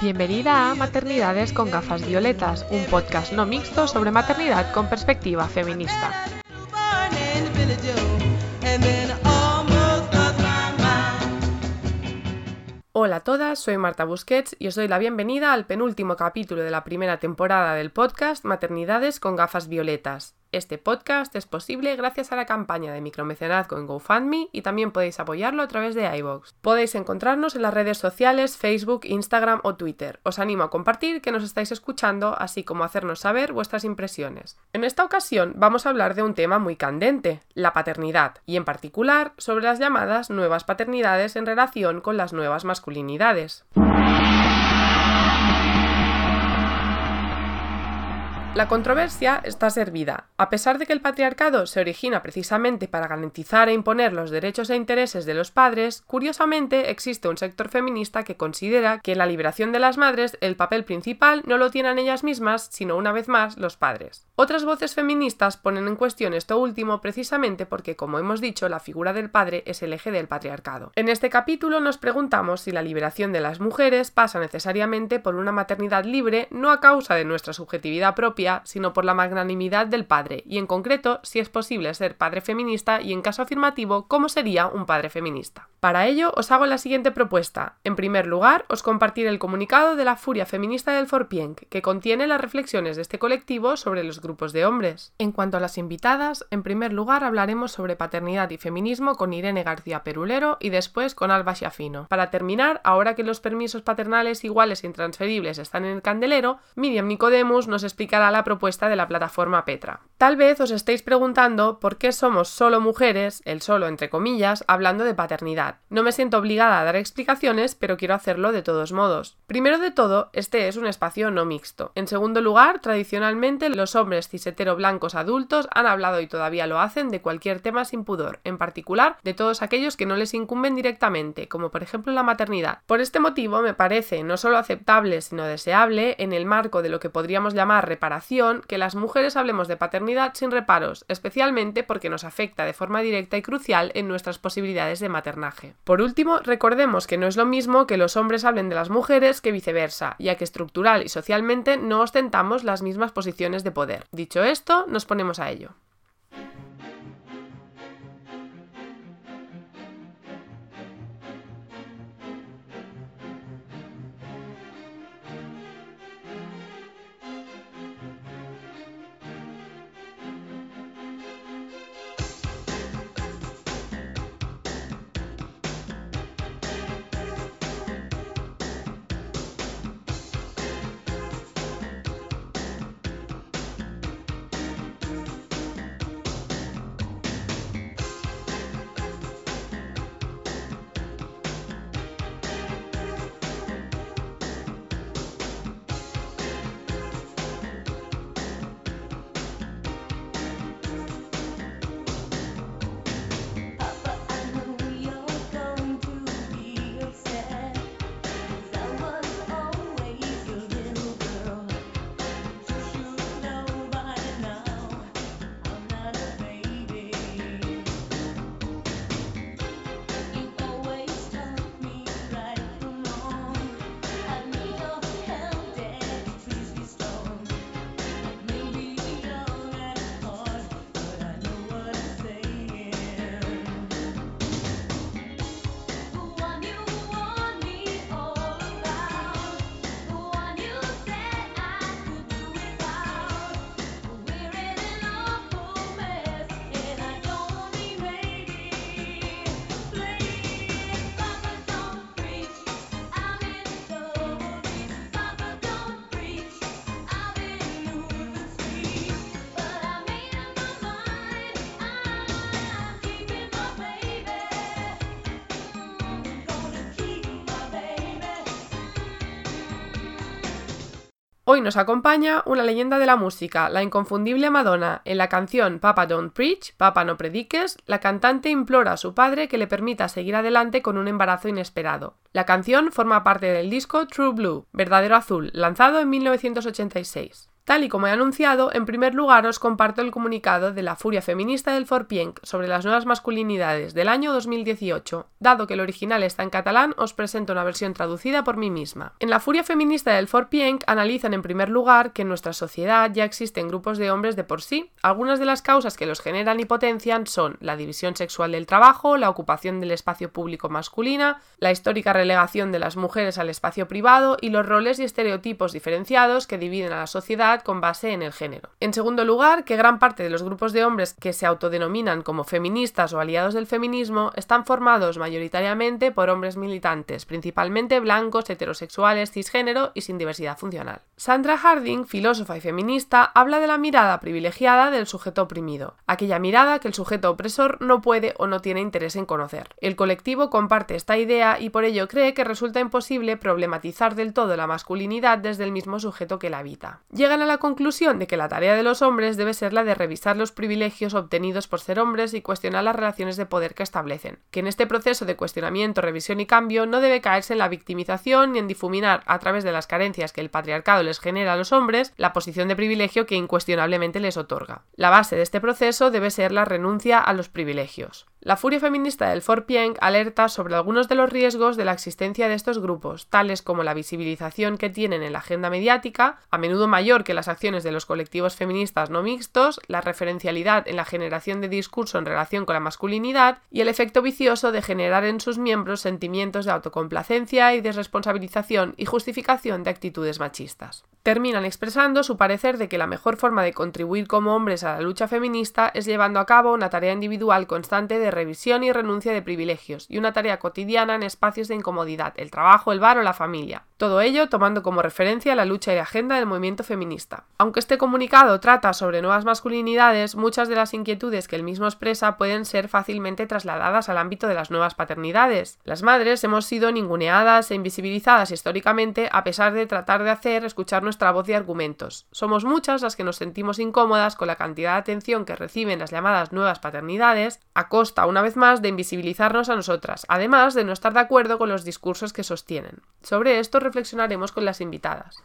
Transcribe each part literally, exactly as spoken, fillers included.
Bienvenida a Maternidades con gafas violetas, un podcast no mixto sobre maternidad con perspectiva feminista. Hola a todas, soy Marta Busquets y os doy la bienvenida al penúltimo capítulo de la primera temporada del podcast Maternidades con gafas violetas. Este podcast es posible gracias a la campaña de micromecenazgo en GoFundMe y también podéis apoyarlo a través de iVoox. Podéis encontrarnos en las redes sociales Facebook, Instagram o Twitter. Os animo a compartir que nos estáis escuchando, así como a hacernos saber vuestras impresiones. En esta ocasión vamos a hablar de un tema muy candente, la paternidad, y en particular sobre las llamadas nuevas paternidades en relación con las nuevas masculinidades. La controversia está servida. A pesar de que el patriarcado se origina precisamente para garantizar e imponer los derechos e intereses de los padres, curiosamente existe un sector feminista que considera que en la liberación de las madres el papel principal no lo tienen ellas mismas, sino una vez más los padres. Otras voces feministas ponen en cuestión esto último precisamente porque, como hemos dicho, la figura del padre es el eje del patriarcado. En este capítulo nos preguntamos si la liberación de las mujeres pasa necesariamente por una maternidad libre, no a causa de nuestra subjetividad propia, sino por la magnanimidad del padre, y en concreto, si es posible ser padre feminista y en caso afirmativo, ¿cómo sería un padre feminista? Para ello, os hago la siguiente propuesta. En primer lugar, os compartiré el comunicado de la Furia Feminista del Forpienc, que contiene las reflexiones de este colectivo sobre los grupos de hombres. En cuanto a las invitadas, en primer lugar hablaremos sobre paternidad y feminismo con Irene García Perulero y después con Alba Schiaffino. Para terminar, ahora que los permisos paternales iguales e intransferibles están en el candelero, Miriam Nicodemus nos explicará la propuesta de la plataforma Petra. Tal vez os estéis preguntando por qué somos solo mujeres, el solo entre comillas, hablando de paternidad. No me siento obligada a dar explicaciones, pero quiero hacerlo de todos modos. Primero de todo, este es un espacio no mixto. En segundo lugar, tradicionalmente los hombres cis-hetero blancos adultos han hablado y todavía lo hacen de cualquier tema sin pudor, en particular de todos aquellos que no les incumben directamente, como por ejemplo la maternidad. Por este motivo me parece no solo aceptable, sino deseable, en el marco de lo que podríamos llamar reparación, que las mujeres hablemos de paternidad sin reparos, especialmente porque nos afecta de forma directa y crucial en nuestras posibilidades de maternaje. Por último, recordemos que no es lo mismo que los hombres hablen de las mujeres que viceversa, ya que estructural y socialmente no ostentamos las mismas posiciones de poder. Dicho esto, nos ponemos a ello. Hoy nos acompaña una leyenda de la música, la inconfundible Madonna. En la canción Papa Don't Preach, Papa no prediques, la cantante implora a su padre que le permita seguir adelante con un embarazo inesperado. La canción forma parte del disco True Blue, Verdadero Azul, lanzado en mil novecientos ochenta y seis. Tal y como he anunciado, en primer lugar os comparto el comunicado de la Furia Feminista del Forpienc sobre las nuevas masculinidades del año dos mil dieciocho. Dado que el original está en catalán, os presento una versión traducida por mí misma. En la Furia Feminista del Forpienc analizan en primer lugar que en nuestra sociedad ya existen grupos de hombres de por sí. Algunas de las causas que los generan y potencian son la división sexual del trabajo, la ocupación del espacio público masculina, la histórica relegación de las mujeres al espacio privado y los roles y estereotipos diferenciados que dividen a la sociedad con base en el género. En segundo lugar, que gran parte de los grupos de hombres que se autodenominan como feministas o aliados del feminismo están formados mayoritariamente por hombres militantes, principalmente blancos, heterosexuales, cisgénero y sin diversidad funcional. Sandra Harding, filósofa y feminista, habla de la mirada privilegiada del sujeto oprimido, aquella mirada que el sujeto opresor no puede o no tiene interés en conocer. El colectivo comparte esta idea y por ello cree que resulta imposible problematizar del todo la masculinidad desde el mismo sujeto que la habita. Llegan a la conclusión de que la tarea de los hombres debe ser la de revisar los privilegios obtenidos por ser hombres y cuestionar las relaciones de poder que establecen, que en este proceso de cuestionamiento, revisión y cambio no debe caerse en la victimización ni en difuminar a través de las carencias que el patriarcado les genera a los hombres la posición de privilegio que incuestionablemente les otorga. La base de este proceso debe ser la renuncia a los privilegios. La Furia Feminista del Forpienc alerta sobre algunos de los riesgos de la existencia de estos grupos, tales como la visibilización que tienen en la agenda mediática, a menudo mayor que las acciones de los colectivos feministas no mixtos, la referencialidad en la generación de discurso en relación con la masculinidad y el efecto vicioso de generar en sus miembros sentimientos de autocomplacencia y desresponsabilización y justificación de actitudes machistas. Terminan expresando su parecer de que la mejor forma de contribuir como hombres a la lucha feminista es llevando a cabo una tarea individual constante de revisión y renuncia de privilegios y una tarea cotidiana en espacios de incomodidad, el trabajo, el bar o la familia. Todo ello tomando como referencia la lucha y la agenda del movimiento feminista. Aunque este comunicado trata sobre nuevas masculinidades, muchas de las inquietudes que él mismo expresa pueden ser fácilmente trasladadas al ámbito de las nuevas paternidades. Las madres hemos sido ninguneadas e invisibilizadas históricamente a pesar de tratar de hacer escuchar nuestra Nuestra voz y argumentos. Somos muchas las que nos sentimos incómodas con la cantidad de atención que reciben las llamadas nuevas paternidades, a costa, una vez más, de invisibilizarnos a nosotras, además de no estar de acuerdo con los discursos que sostienen. Sobre esto reflexionaremos con las invitadas.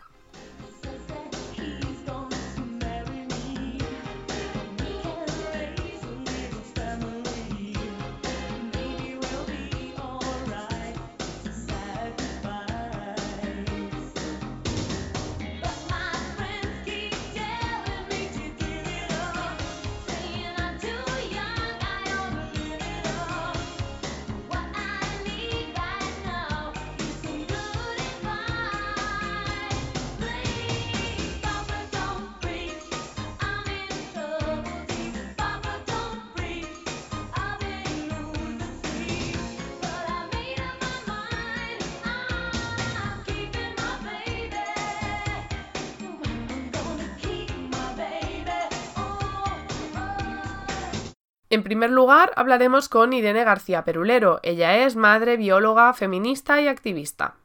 En primer lugar, hablaremos con Irene García Perulero. Ella es madre, bióloga, feminista y activista.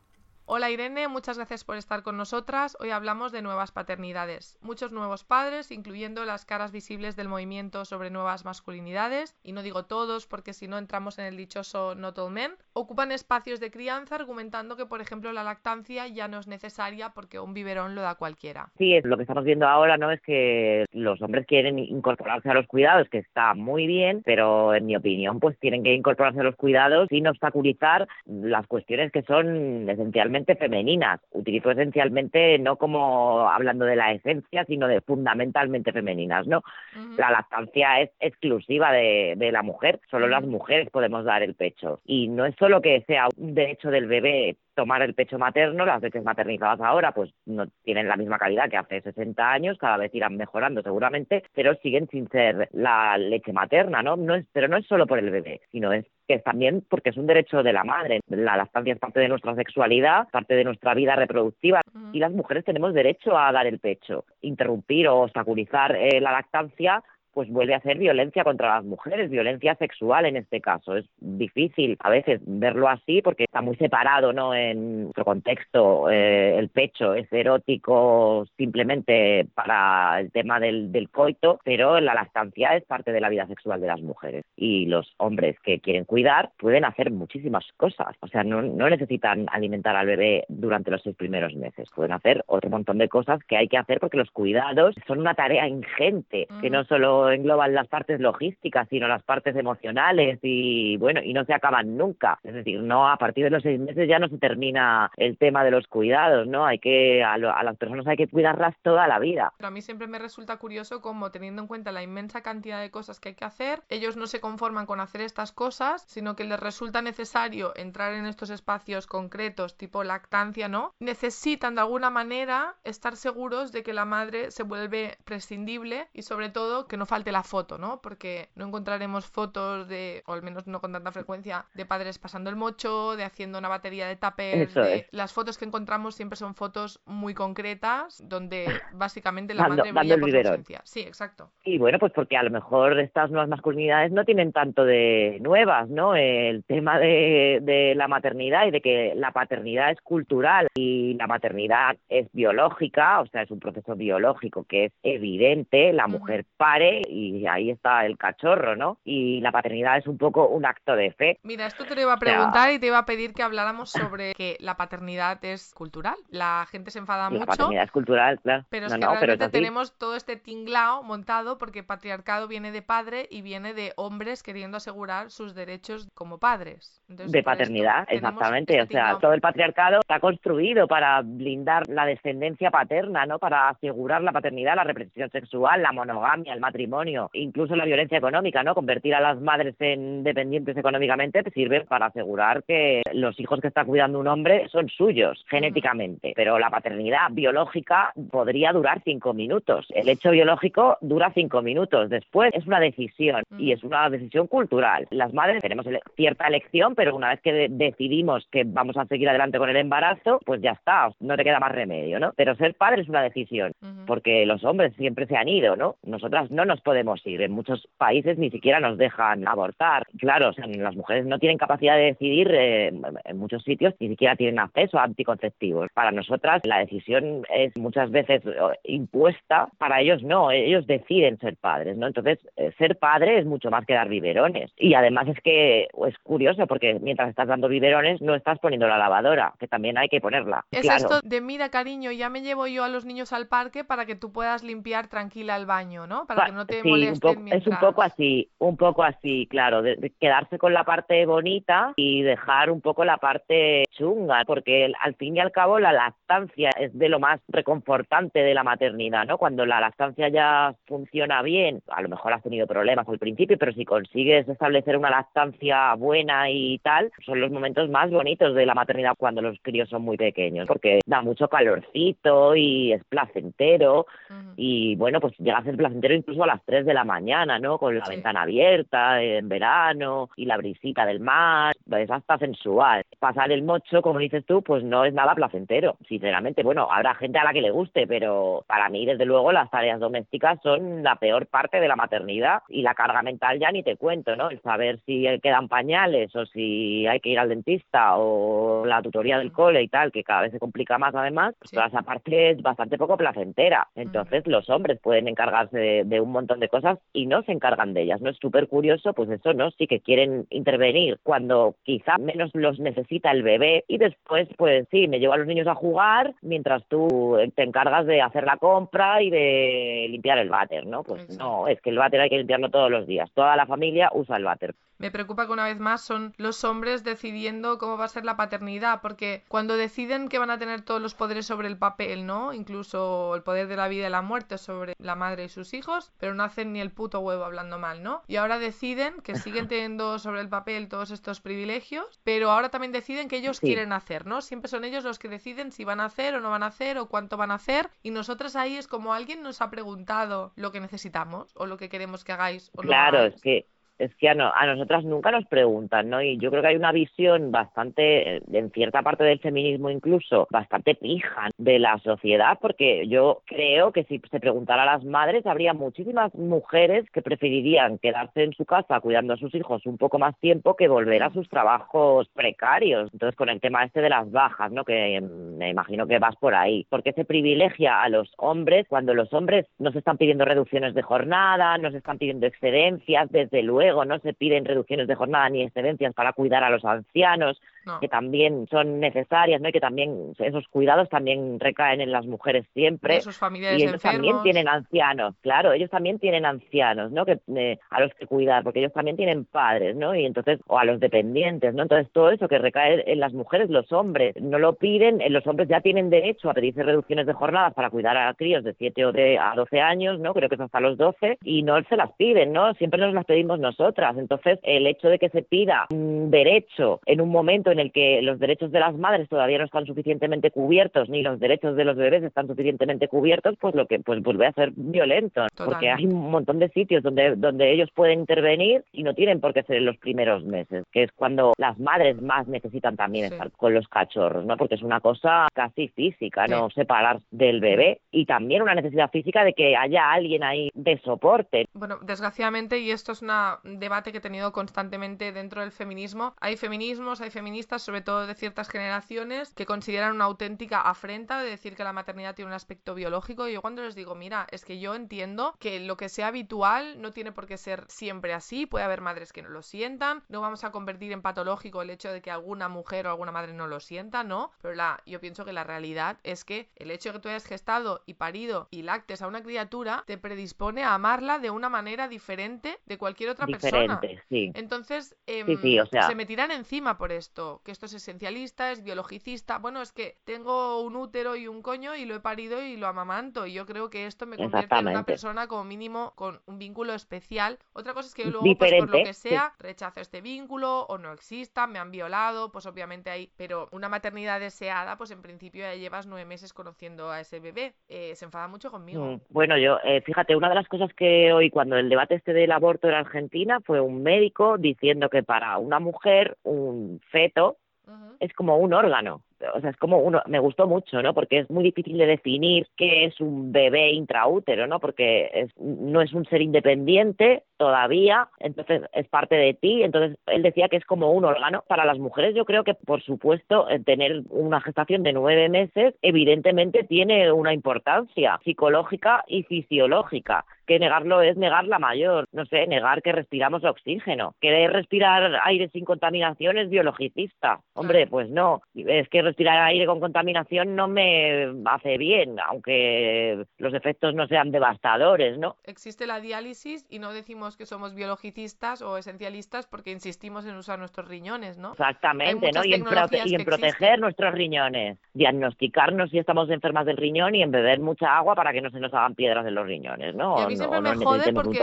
Hola Irene, muchas gracias por estar con nosotras. Hoy hablamos de nuevas paternidades. Muchos nuevos padres, incluyendo las caras visibles del movimiento sobre nuevas masculinidades, y no digo todos porque si no entramos en el dichoso not all men, ocupan espacios de crianza argumentando que, por ejemplo, la lactancia ya no es necesaria porque un biberón lo da cualquiera. Sí, es lo que estamos viendo ahora, ¿no? Es que los hombres quieren incorporarse a los cuidados, que está muy bien, pero en mi opinión, pues tienen que incorporarse a los cuidados sin obstaculizar las cuestiones que son esencialmente femeninas. Utilizo esencialmente no como hablando de la esencia, sino de fundamentalmente femeninas, ¿no? Uh-huh. La lactancia es exclusiva de, de la mujer, solo uh-huh. las mujeres podemos dar el pecho. Y no es solo que sea un derecho del bebé tomar el pecho materno, las leches maternizadas ahora pues no tienen la misma calidad que hace sesenta años, cada vez irán mejorando seguramente, pero siguen sin ser la leche materna, ¿no? no es, pero no es solo por el bebé, sino es que es también porque es un derecho de la madre. La lactancia es parte de nuestra sexualidad, parte de nuestra vida reproductiva y las mujeres tenemos derecho a dar el pecho. Interrumpir o obstaculizar eh, la lactancia pues vuelve a hacer violencia contra las mujeres, violencia sexual en este caso. Es difícil a veces verlo así porque está muy separado, ¿no?, en nuestro contexto. Eh, el pecho es erótico simplemente para el tema del, del coito, pero la lactancia es parte de la vida sexual de las mujeres. Y los hombres que quieren cuidar pueden hacer muchísimas cosas. O sea, no, no necesitan alimentar al bebé durante los seis primeros meses. Pueden hacer otro montón de cosas que hay que hacer porque los cuidados son una tarea ingente, que no solo engloban las partes logísticas, sino las partes emocionales y, bueno, y no se acaban nunca. Es decir, no, a partir de los seis meses ya no se termina el tema de los cuidados, ¿no? Hay que, a, lo, a las personas hay que cuidarlas toda la vida. Pero a mí siempre me resulta curioso cómo, teniendo en cuenta la inmensa cantidad de cosas que hay que hacer, ellos no se conforman con hacer estas cosas, sino que les resulta necesario entrar en estos espacios concretos, tipo lactancia, ¿no? Necesitan de alguna manera estar seguros de que la madre se vuelve prescindible y sobre todo que no falta de la foto, ¿no? Porque no encontraremos fotos de, o al menos no con tanta frecuencia, de padres pasando el mocho, de haciendo una batería de tuppers. De... Las fotos que encontramos siempre son fotos muy concretas donde básicamente la dando, madre brilla por su ausencia. Sí, exacto. Y bueno, pues porque a lo mejor estas nuevas masculinidades no tienen tanto de nuevas, ¿no? El tema de, de la maternidad y de que la paternidad es cultural y la maternidad es biológica, o sea, es un proceso biológico que es evidente. La mujer pare y ahí está el cachorro, ¿no? Y la paternidad es un poco un acto de fe. Mira, esto te lo iba a preguntar y te iba a pedir que habláramos sobre que la paternidad es cultural. La gente se enfada mucho. La paternidad es cultural, claro. Pero es no, que no, realmente es tenemos todo este tinglao montado porque patriarcado viene de padre y viene de hombres queriendo asegurar sus derechos como padres. Entonces, de paternidad, esto, exactamente. Este o sea, tinglao. Todo el patriarcado está construido para blindar la descendencia paterna, ¿no? Para asegurar la paternidad, la represión sexual, la monogamia, el matrimonio, incluso la violencia económica, ¿no? Convertir a las madres en dependientes económicamente sirve para asegurar que los hijos que está cuidando un hombre son suyos genéticamente, pero la paternidad biológica podría durar cinco minutos. El hecho biológico dura cinco minutos, después es una decisión y es una decisión cultural. Las madres tenemos ele- cierta elección, pero una vez que de- decidimos que vamos a seguir adelante con el embarazo, pues ya está, no te queda más remedio, ¿no? Pero ser padre es una decisión, porque los hombres siempre se han ido, ¿no? Nosotras no nos podemos ir. En muchos países ni siquiera nos dejan abortar. Claro, o sea, las mujeres no tienen capacidad de decidir, eh, en muchos sitios ni siquiera tienen acceso a anticonceptivos. Para nosotras la decisión es muchas veces impuesta, para ellos no, ellos deciden ser padres, ¿no? Entonces, eh, ser padre es mucho más que dar biberones. Y además es que es curioso porque mientras estás dando biberones no estás poniendo la lavadora, que también hay que ponerla. Es claro. Esto de mira, cariño, ya me llevo yo a los niños al parque para que tú puedas limpiar tranquila el baño, ¿no? Para pa- que no te sí, un poco, mientras... es un poco así, un poco así, claro, de, de quedarse con la parte bonita y dejar un poco la parte chunga, porque el, al fin y al cabo la lactancia es de lo más reconfortante de la maternidad, ¿no? Cuando la lactancia ya funciona bien, a lo mejor has tenido problemas al principio, pero si consigues establecer una lactancia buena y tal, son los momentos más bonitos de la maternidad cuando los críos son muy pequeños, porque da mucho calorcito y es placentero, uh-huh. Y bueno, pues llega a ser placentero incluso a las tres de la mañana, ¿no? Con la sí. ventana abierta, en verano, y la brisita del mar, es hasta sensual. Pasar el mocho, como dices tú, pues no es nada placentero, sinceramente. Bueno, habrá gente a la que le guste, pero para mí, desde luego, las tareas domésticas son la peor parte de la maternidad, y la carga mental ya ni te cuento, ¿no? El saber si quedan pañales, o si hay que ir al dentista, o la tutoría del cole y tal, que cada vez se complica más, además, pues sí. toda esa parte es bastante poco placentera. Entonces, uh-huh. los hombres pueden encargarse de, de un montón de cosas y no se encargan de ellas, ¿no? Es súper curioso, pues eso, ¿no? Sí que quieren intervenir cuando quizá menos los necesita el bebé y después, pues sí, me llevo a los niños a jugar mientras tú te encargas de hacer la compra y de limpiar el váter, ¿no? Pues exacto. No, es que el váter hay que limpiarlo todos los días, toda la familia usa el váter. Me preocupa que una vez más son los hombres decidiendo cómo va a ser la paternidad, porque cuando deciden que van a tener todos los poderes sobre el papel, ¿no? Incluso el poder de la vida y la muerte sobre la madre y sus hijos, pero no hacen ni el puto huevo hablando mal, ¿no? Y ahora deciden que siguen teniendo sobre el papel todos estos privilegios, pero ahora también deciden que ellos sí. quieren hacer, ¿no? Siempre son ellos los que deciden si van a hacer o no van a hacer o cuánto van a hacer, y nosotras ahí es como alguien nos ha preguntado lo que necesitamos o lo que queremos que hagáis o no. Claro, es que es que a, no, a nosotras nunca nos preguntan, ¿no? Y yo creo que hay una visión bastante, en cierta parte del feminismo incluso, bastante pija de la sociedad, porque yo creo que si se preguntara a las madres, habría muchísimas mujeres que preferirían quedarse en su casa cuidando a sus hijos un poco más tiempo que volver a sus trabajos precarios. Entonces, con el tema este de las bajas, ¿no? Que me imagino que vas por ahí. Porque se privilegia a los hombres cuando los hombres nos están pidiendo reducciones de jornada, nos están pidiendo excedencias, desde luego. No se piden reducciones de jornada ni excedencias para cuidar a los ancianos, no, que también son necesarias, ¿no? Y que también esos cuidados también recaen en las mujeres siempre. Y esos familiares y ellos enfermos también tienen ancianos, claro, ellos también tienen ancianos, ¿no? Que eh, a los que cuidar, porque ellos también tienen padres, ¿no? Y entonces, o a los dependientes, ¿no? Entonces todo eso que recae en las mujeres, los hombres no lo piden, los hombres ya tienen derecho a pedirse reducciones de jornadas para cuidar a críos de siete o de a doce años, ¿no? Creo que es hasta los doce, y no se las piden, ¿no? Siempre nos las pedimos nosotros. Otras. Entonces, el hecho de que se pida un derecho en un momento en el que los derechos de las madres todavía no están suficientemente cubiertos, ni los derechos de los bebés están suficientemente cubiertos, pues lo que pues vuelve a ser violento. Totalmente. Porque hay un montón de sitios donde, donde ellos pueden intervenir y no tienen por qué ser en los primeros meses, que es cuando las madres más necesitan también sí. estar con los cachorros, ¿no? Porque es una cosa casi física, ¿no? Sí. Separar del bebé y también una necesidad física de que haya alguien ahí de soporte. Bueno, desgraciadamente, y esto es una... debate que he tenido constantemente dentro del feminismo. Hay feminismos, hay feministas, sobre todo de ciertas generaciones, que consideran una auténtica afrenta de decir que la maternidad tiene un aspecto biológico. Y yo cuando les digo, mira, es que yo entiendo que lo que sea habitual no tiene por qué ser siempre así. Puede haber madres que no lo sientan. No vamos a convertir en patológico el hecho de que alguna mujer o alguna madre no lo sienta, ¿no? Pero la, yo pienso que la realidad es que el hecho de que tú hayas gestado y parido y lactes a una criatura te predispone a amarla de una manera diferente de cualquier otra persona. Diferente, sí. Entonces, eh, sí, sí, o sea... se me tiran encima por esto, que esto es esencialista, es biologicista. Bueno, es que tengo un útero y un coño y lo he parido y lo amamanto, y yo creo que esto me convierte en una persona como mínimo con un vínculo especial. Otra cosa es que yo luego, pues, por lo que sea, sí. rechazo este vínculo o no exista, me han violado, pues obviamente hay... Pero una maternidad deseada, pues en principio ya llevas nueve meses conociendo a ese bebé. Eh, se enfada mucho conmigo. Bueno, yo, eh, fíjate, una de las cosas que hoy, cuando el debate este del aborto era argentino, fue un médico diciendo que para una mujer un feto uh-huh. es como un órgano. O sea, es como uno, me gustó mucho, ¿no? Porque es muy difícil de definir qué es un bebé intraútero, ¿no? Porque es, no es un ser independiente todavía, entonces es parte de ti. Entonces él decía que es como un órgano. Para las mujeres, yo creo que, por supuesto, tener una gestación de nueve meses evidentemente tiene una importancia psicológica y fisiológica, que negarlo es negar la mayor. No sé, negar que respiramos oxígeno, querer respirar aire sin contaminación es biologicista. Hombre, pues no, es que respirar aire con contaminación no me hace bien, aunque los efectos no sean devastadores, ¿no? Existe la diálisis y no decimos que somos biologicistas o esencialistas porque insistimos en usar nuestros riñones, ¿no? Exactamente, ¿no? Y en, prote- y en proteger existen. Nuestros riñones, diagnosticarnos si estamos enfermas del riñón y en beber mucha agua para que no se nos hagan piedras en los riñones, ¿no? Y a mí no, siempre no me jode porque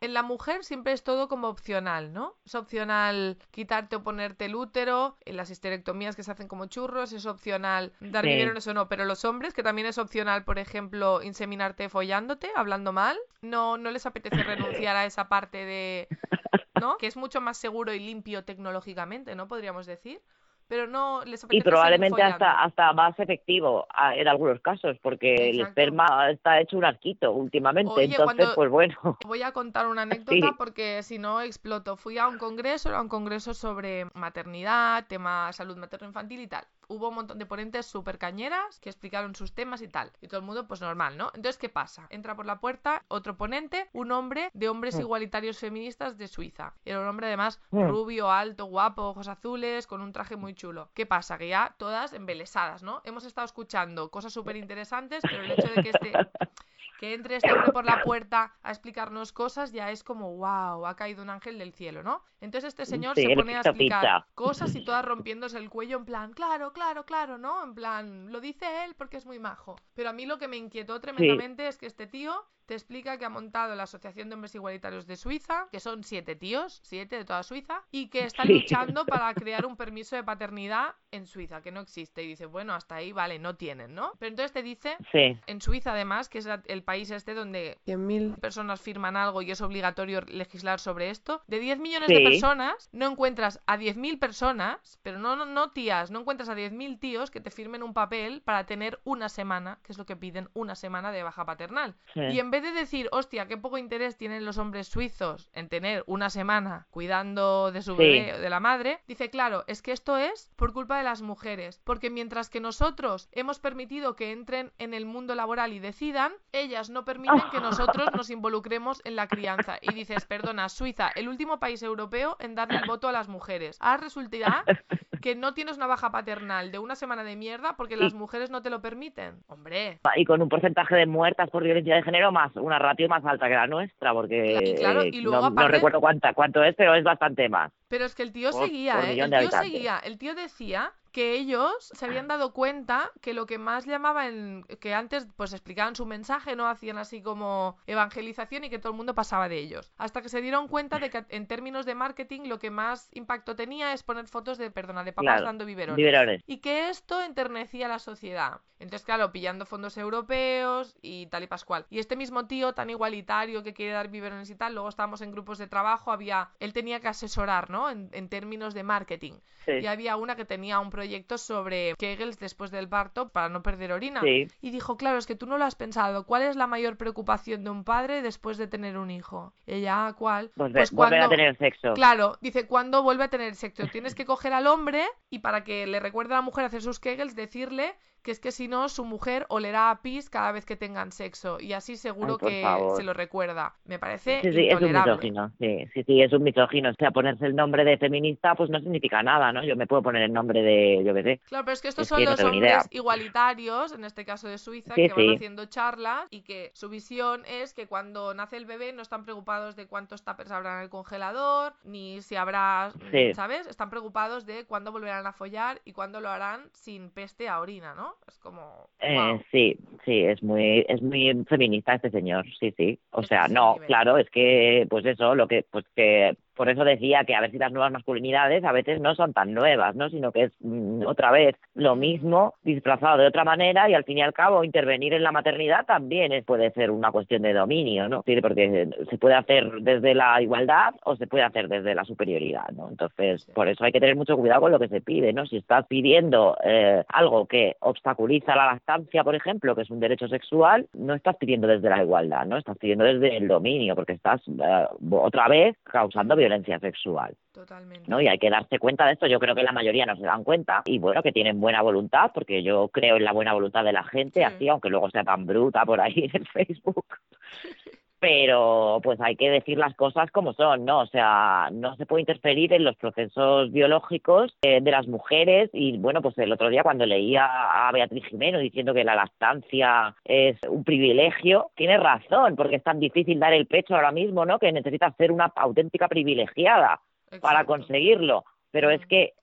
en la mujer siempre es todo como opcional, ¿no? Es opcional quitarte o ponerte el útero, en las histerectomías que se hacen como churros, es opcional dar dinero, sí. eso no, pero los hombres, que también es opcional, por ejemplo, inseminarte follándote, hablando mal, no, no les apetece renunciar a esa parte de, ¿no? Que es mucho más seguro y limpio tecnológicamente, ¿no? Podríamos decir. Pero no les apetece. Y probablemente hasta hasta más efectivo en algunos casos, porque exacto. el esperma está hecho un arquito últimamente. Oye, entonces, pues bueno. Voy a contar una anécdota sí. porque si no exploto. Fui a un congreso, era un congreso sobre maternidad, tema salud materno-infantil y tal. Hubo un montón de ponentes súper cañeras que explicaron sus temas y tal. Y todo el mundo, pues normal, ¿no? Entonces, ¿qué pasa? Entra por la puerta otro ponente, un hombre de hombres igualitarios feministas de Suiza. Era un hombre, además, rubio, alto, guapo, ojos azules, con un traje muy chulo. ¿Qué pasa? Que ya todas embelesadas, ¿no? Hemos estado escuchando cosas súper interesantes, pero el hecho de que este... que entre este hombre por la puerta a explicarnos cosas ya es como, wow, ha caído un ángel del cielo, ¿no? Entonces este señor sí, se pone a explicar pizza. Cosas y todas rompiéndose el cuello en plan, claro, claro, claro, ¿no? En plan, lo dice él porque es muy majo. Pero a mí lo que me inquietó tremendamente sí. es que este tío te explica que ha montado la Asociación de Hombres Igualitarios de Suiza, que son siete tíos, siete de toda Suiza, y que están sí. luchando para crear un permiso de paternidad en Suiza, que no existe. Y dice, bueno, hasta ahí, vale, no tienen, ¿no? Pero entonces te dice, sí. en Suiza además, que es el país este donde cien mil personas firman algo y es obligatorio legislar sobre esto, de diez millones sí. de personas no encuentras a diez mil personas, pero no, no, no tías, no encuentras a diez mil tíos que te firmen un papel para tener una semana, que es lo que piden, una semana de baja paternal. Sí. Y en En vez de decir, hostia, qué poco interés tienen los hombres suizos en tener una semana cuidando de su sí. bebé o de la madre, dice, claro, es que esto es por culpa de las mujeres, porque mientras que nosotros hemos permitido que entren en el mundo laboral y decidan, ellas no permiten que nosotros nos involucremos en la crianza. Y dices, perdona, Suiza, el último país europeo en darle el voto a las mujeres. Ahora resultará que no tienes una baja paternal de una semana de mierda porque las mujeres no te lo permiten. Hombre. Y con un porcentaje de muertas por violencia de género más, una ratio más alta que la nuestra, porque y claro, y luego, no, aparte, no recuerdo cuánta, cuánto es, pero es bastante más. Pero es que el tío por, seguía, por ¿eh? El tío habitantes. seguía, el tío decía que ellos se habían dado cuenta que lo que más llamaban, que antes pues explicaban su mensaje, no hacían así como evangelización y que todo el mundo pasaba de ellos, hasta que se dieron cuenta de que en términos de marketing lo que más impacto tenía es poner fotos de, perdona, de papás claro, dando biberones. biberones y que esto enternecía a la sociedad. Entonces, claro, pillando fondos europeos y tal y pascual. Y este mismo tío tan igualitario que quiere dar biberones y tal, luego estábamos en grupos de trabajo, había, él tenía que asesorar, ¿no? En, en términos de marketing. Sí. Y había una que tenía un proyecto sobre Kegels después del parto para no perder orina. Sí. Y dijo, claro, es que tú no lo has pensado. ¿Cuál es la mayor preocupación de un padre después de tener un hijo? Ella, ¿cuál? Volve, pues cuando... volver a tener sexo. Claro, dice, ¿cuándo vuelve a tener sexo? Tienes que coger al hombre y para que le recuerde a la mujer hacer sus Kegels, decirle que es que si no, su mujer olerá a pis cada vez que tengan sexo. Y así seguro Ay, que favor. se lo recuerda. Me parece sí, sí, intolerable. Es un misógino, sí, sí, sí, es un misógino. O sea, ponerse el nombre de feminista pues no significa nada, ¿no? Yo me puedo poner el nombre de, yo qué sé. Claro, pero es que estos es son que los no hombres igualitarios, en este caso de Suiza, sí, que van sí. haciendo charlas y que su visión es que cuando nace el bebé no están preocupados de cuántos tuppers habrá en el congelador, ni si habrá, sí. ¿sabes? Están preocupados de cuándo volverán a follar y cuándo lo harán sin peste a orina, ¿no? Es como... Wow. Eh, sí, sí, es muy es muy feminista este señor, sí, sí. O este sea, no, nivel. claro, es que, pues eso, lo que, pues que... Por eso decía que a ver si las nuevas masculinidades a veces no son tan nuevas, ¿no? Sino que es mmm, otra vez lo mismo, disfrazado de otra manera, y al fin y al cabo intervenir en la maternidad también es, puede ser una cuestión de dominio, ¿no? Porque se puede hacer desde la igualdad o se puede hacer desde la superioridad, ¿no? Entonces, por eso hay que tener mucho cuidado con lo que se pide, ¿no? Si estás pidiendo eh, algo que obstaculiza la lactancia, por ejemplo, que es un derecho sexual, no estás pidiendo desde la igualdad, ¿no? Estás pidiendo desde el dominio, porque estás eh, otra vez causando violencia sexual. Totalmente. ¿No? Y hay que darse cuenta de esto. Yo creo que la mayoría no se dan cuenta y bueno, que tienen buena voluntad, porque yo creo en la buena voluntad de la gente, sí. así, aunque luego sea tan bruta por ahí en Facebook. Pero pues hay que decir las cosas como son, ¿no? O sea, no se puede interferir en los procesos biológicos eh, de las mujeres. Y bueno, pues el otro día cuando leía a Beatriz Gimeno diciendo que la lactancia es un privilegio, tiene razón, porque es tan difícil dar el pecho ahora mismo, ¿no? Que necesitas ser una auténtica privilegiada Exacto. para conseguirlo. Pero es que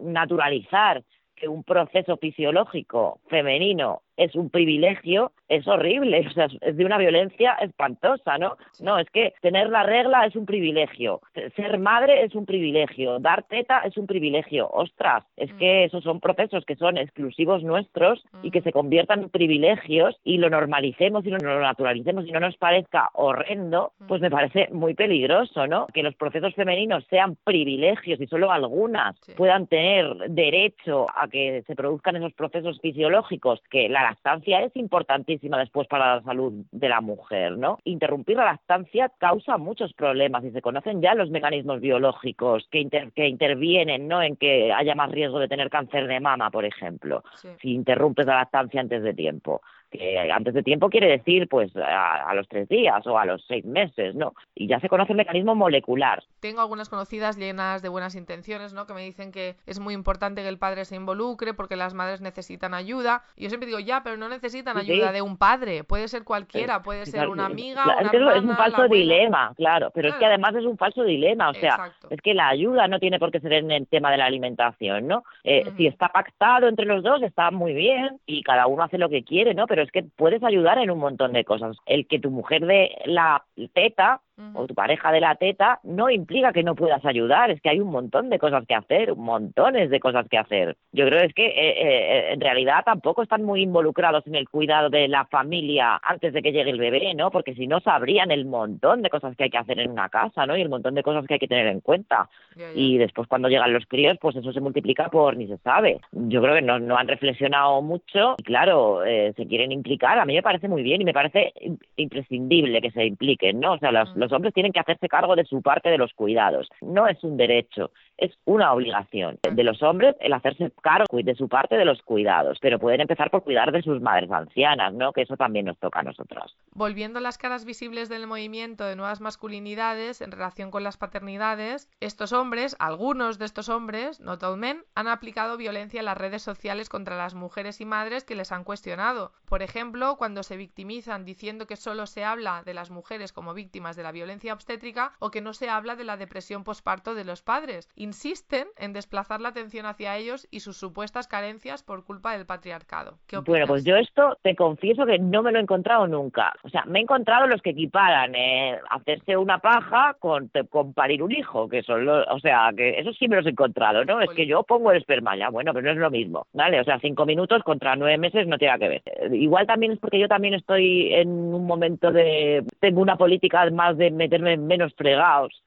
naturalizar que un proceso fisiológico femenino es un privilegio, es horrible, o sea, es de una violencia espantosa, ¿no? No, es que tener la regla es un privilegio, ser madre es un privilegio, dar teta es un privilegio, ostras, es que esos son procesos que son exclusivos nuestros y que se conviertan en privilegios y lo normalicemos y lo naturalicemos y no nos parezca horrendo, pues me parece muy peligroso, ¿no? Que los procesos femeninos sean privilegios y solo algunas puedan tener derecho a que se produzcan esos procesos fisiológicos, que la La lactancia es importantísima después para la salud de la mujer, ¿no? Interrumpir la lactancia causa muchos problemas y se conocen ya los mecanismos biológicos que, inter- que intervienen, ¿no? En que haya más riesgo de tener cáncer de mama, por ejemplo, sí. si interrumpes la lactancia antes de tiempo. Que antes de tiempo quiere decir pues a, a los tres días o a los seis meses, ¿no? Y ya se conoce el mecanismo molecular. Tengo algunas conocidas llenas de buenas intenciones, ¿no? Que me dicen que es muy importante que el padre se involucre porque las madres necesitan ayuda. Y yo siempre digo, ya, pero no necesitan sí, ayuda sí. de un padre. Puede ser cualquiera, puede ser una amiga, claro, una es, hermana, es un falso dilema, claro. Pero claro. es que además es un falso dilema. O sea, Exacto. es que la ayuda no tiene por qué ser en el tema de la alimentación, ¿no? Eh, uh-huh. Si está pactado entre los dos, está muy bien y cada uno hace lo que quiere, ¿no? Pero pero es que puedes ayudar en un montón de cosas. El que tu mujer de la teta uh-huh. o tu pareja de la teta no implica que no puedas ayudar, es que hay un montón de cosas que hacer, montones de cosas que hacer. Yo creo es que eh, eh, en realidad tampoco están muy involucrados en el cuidado de la familia antes de que llegue el bebé, ¿no? Porque si no sabrían el montón de cosas que hay que hacer en una casa, ¿no? Y el montón de cosas que hay que tener en cuenta. Yeah, yeah. Y después cuando llegan los críos, pues eso se multiplica por ni se sabe. Yo creo que no, no han reflexionado mucho y claro, eh, se quieren implicar. A mí me parece muy bien y me parece imprescindible que se impliquen, ¿no? O sea, los, los hombres tienen que hacerse cargo de su parte de los cuidados. No es un derecho, es una obligación de los hombres el hacerse cargo de su parte de los cuidados, pero pueden empezar por cuidar de sus madres ancianas, ¿no? Que eso también nos toca a nosotros. Volviendo a las caras visibles del movimiento de nuevas masculinidades en relación con las paternidades, estos hombres, algunos de estos hombres, no todos men, han aplicado violencia en las redes sociales contra las mujeres y madres que les han cuestionado. Por ejemplo, cuando se victimizan diciendo que solo se habla de las mujeres como víctimas de la violencia obstétrica o que no se habla de la depresión posparto de los padres. Insisten en desplazar la atención hacia ellos y sus supuestas carencias por culpa del patriarcado. ¿Qué opinas? Bueno, pues yo esto te confieso que no me lo he encontrado nunca. O sea, me he encontrado los que equiparan eh, hacerse una paja con, con parir un hijo, que son los, o sea, que eso sí me los he encontrado, ¿no? Es que yo pongo el esperma ya, bueno, pero no es lo mismo, ¿vale? O sea, cinco minutos contra nueve meses no tiene nada que ver. Igual también es porque yo también estoy en un momento de... Tengo una política más de meterme en menos fregados,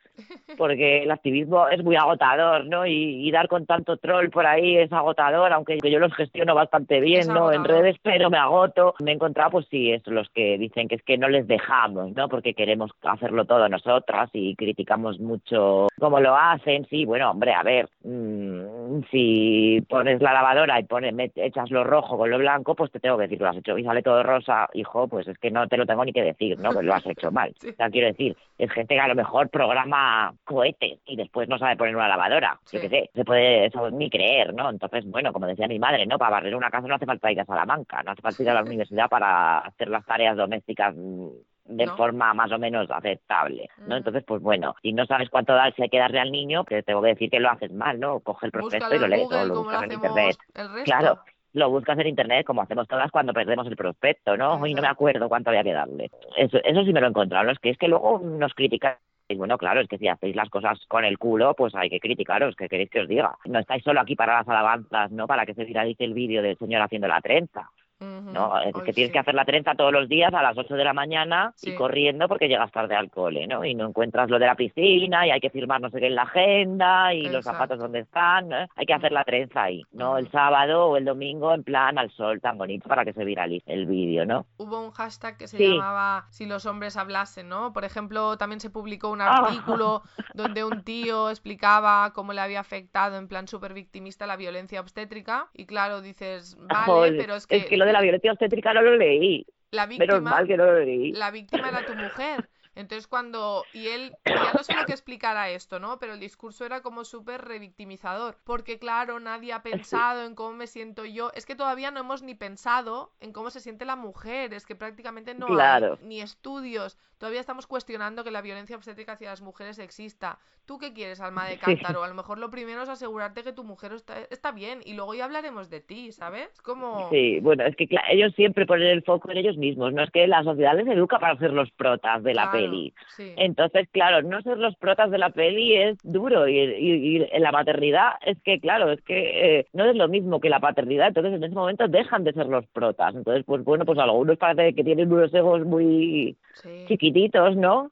porque el activismo es muy agotador, ¿no? Y, y dar con tanto troll por ahí es agotador, aunque yo los gestiono bastante bien, ¿no? En redes, pero me agoto. Me he encontrado, pues sí, es los que dicen que es que no les dejamos, ¿no? Porque queremos hacerlo todo nosotras y criticamos mucho cómo lo hacen. Sí, bueno, hombre, a ver, mmm, si pones la lavadora y pones, echas lo rojo con lo blanco, pues te tengo que decir, lo has hecho y sale todo rosa, hijo, pues es que no te lo tengo ni que decir, ¿no? Pues lo has hecho mal. Sí. O sea, quiero decir, es gente que a lo mejor programa cohetes y después no sabe poner una lavadora, sí. Yo qué sé, se puede eso ni creer, ¿no? Entonces, bueno, como decía mi madre, ¿no? Para barrer una casa no hace falta ir a Salamanca, no hace falta ir a la universidad para hacer las tareas domésticas de ¿no? forma más o menos aceptable, ¿no? Mm. Entonces, pues bueno, si no sabes cuánto dar, si hay que darle al niño, que tengo que decir que lo haces mal, ¿no? Coge el prospecto y lo lees, o lo buscas en internet. Claro. Lo buscas en internet, como hacemos todas cuando perdemos el prospecto, ¿no? Hoy no me acuerdo cuánto había que darle. Eso, eso sí me lo he encontrado, ¿no? Es que, es que luego nos critican. Y bueno, claro, es que si hacéis las cosas con el culo, pues hay que criticaros, ¿qué queréis que os diga? No estáis solo aquí para las alabanzas, ¿no? Para que se viralice el vídeo del señor haciendo la trenza, ¿no? Es que Hoy tienes sí. que hacer la trenza todos los días a las ocho de la mañana sí. y corriendo porque llegas tarde al cole, ¿no? Y no encuentras lo de la piscina y hay que firmar no sé qué en la agenda y Exacto. los zapatos donde están, ¿no? Hay que hacer la trenza ahí, ¿no? El sábado o el domingo en plan al sol tan bonito para que se viralice el vídeo, ¿no? Hubo un hashtag que se sí. llamaba Si los hombres hablasen, ¿no? Por ejemplo, también se publicó un artículo oh. donde un tío explicaba cómo le había afectado en plan súper victimista la violencia obstétrica y claro, dices, vale, Joder, pero es que... Es que lo de la violencia obstétrica no lo leí. La víctima, Menos mal que no lo leí. La víctima era tu mujer. Entonces cuando... Y él, ya no sé lo que explicara esto, ¿no? Pero el discurso era como súper revictimizador. Porque claro, nadie ha pensado en cómo me siento yo. Es que todavía no hemos ni pensado en cómo se siente la mujer. Es que prácticamente no claro. hay ni estudios. Todavía estamos cuestionando que la violencia obstétrica hacia las mujeres exista. ¿Tú qué quieres, alma de cántaro? A lo mejor lo primero es asegurarte que tu mujer está, está bien y luego ya hablaremos de ti, ¿sabes? Como... Sí, bueno, es que claro, ellos siempre ponen el foco en ellos mismos. No es que la sociedad les educa para ser los protas de la claro. peli. Sí. Entonces, claro, no ser los protas de la peli es duro y, y, y la maternidad es que, claro, es que eh, no es lo mismo que la paternidad, entonces en ese momento dejan de ser los protas, entonces pues bueno, pues algunos parece que tienen unos egos muy sí. chiquititos, ¿no?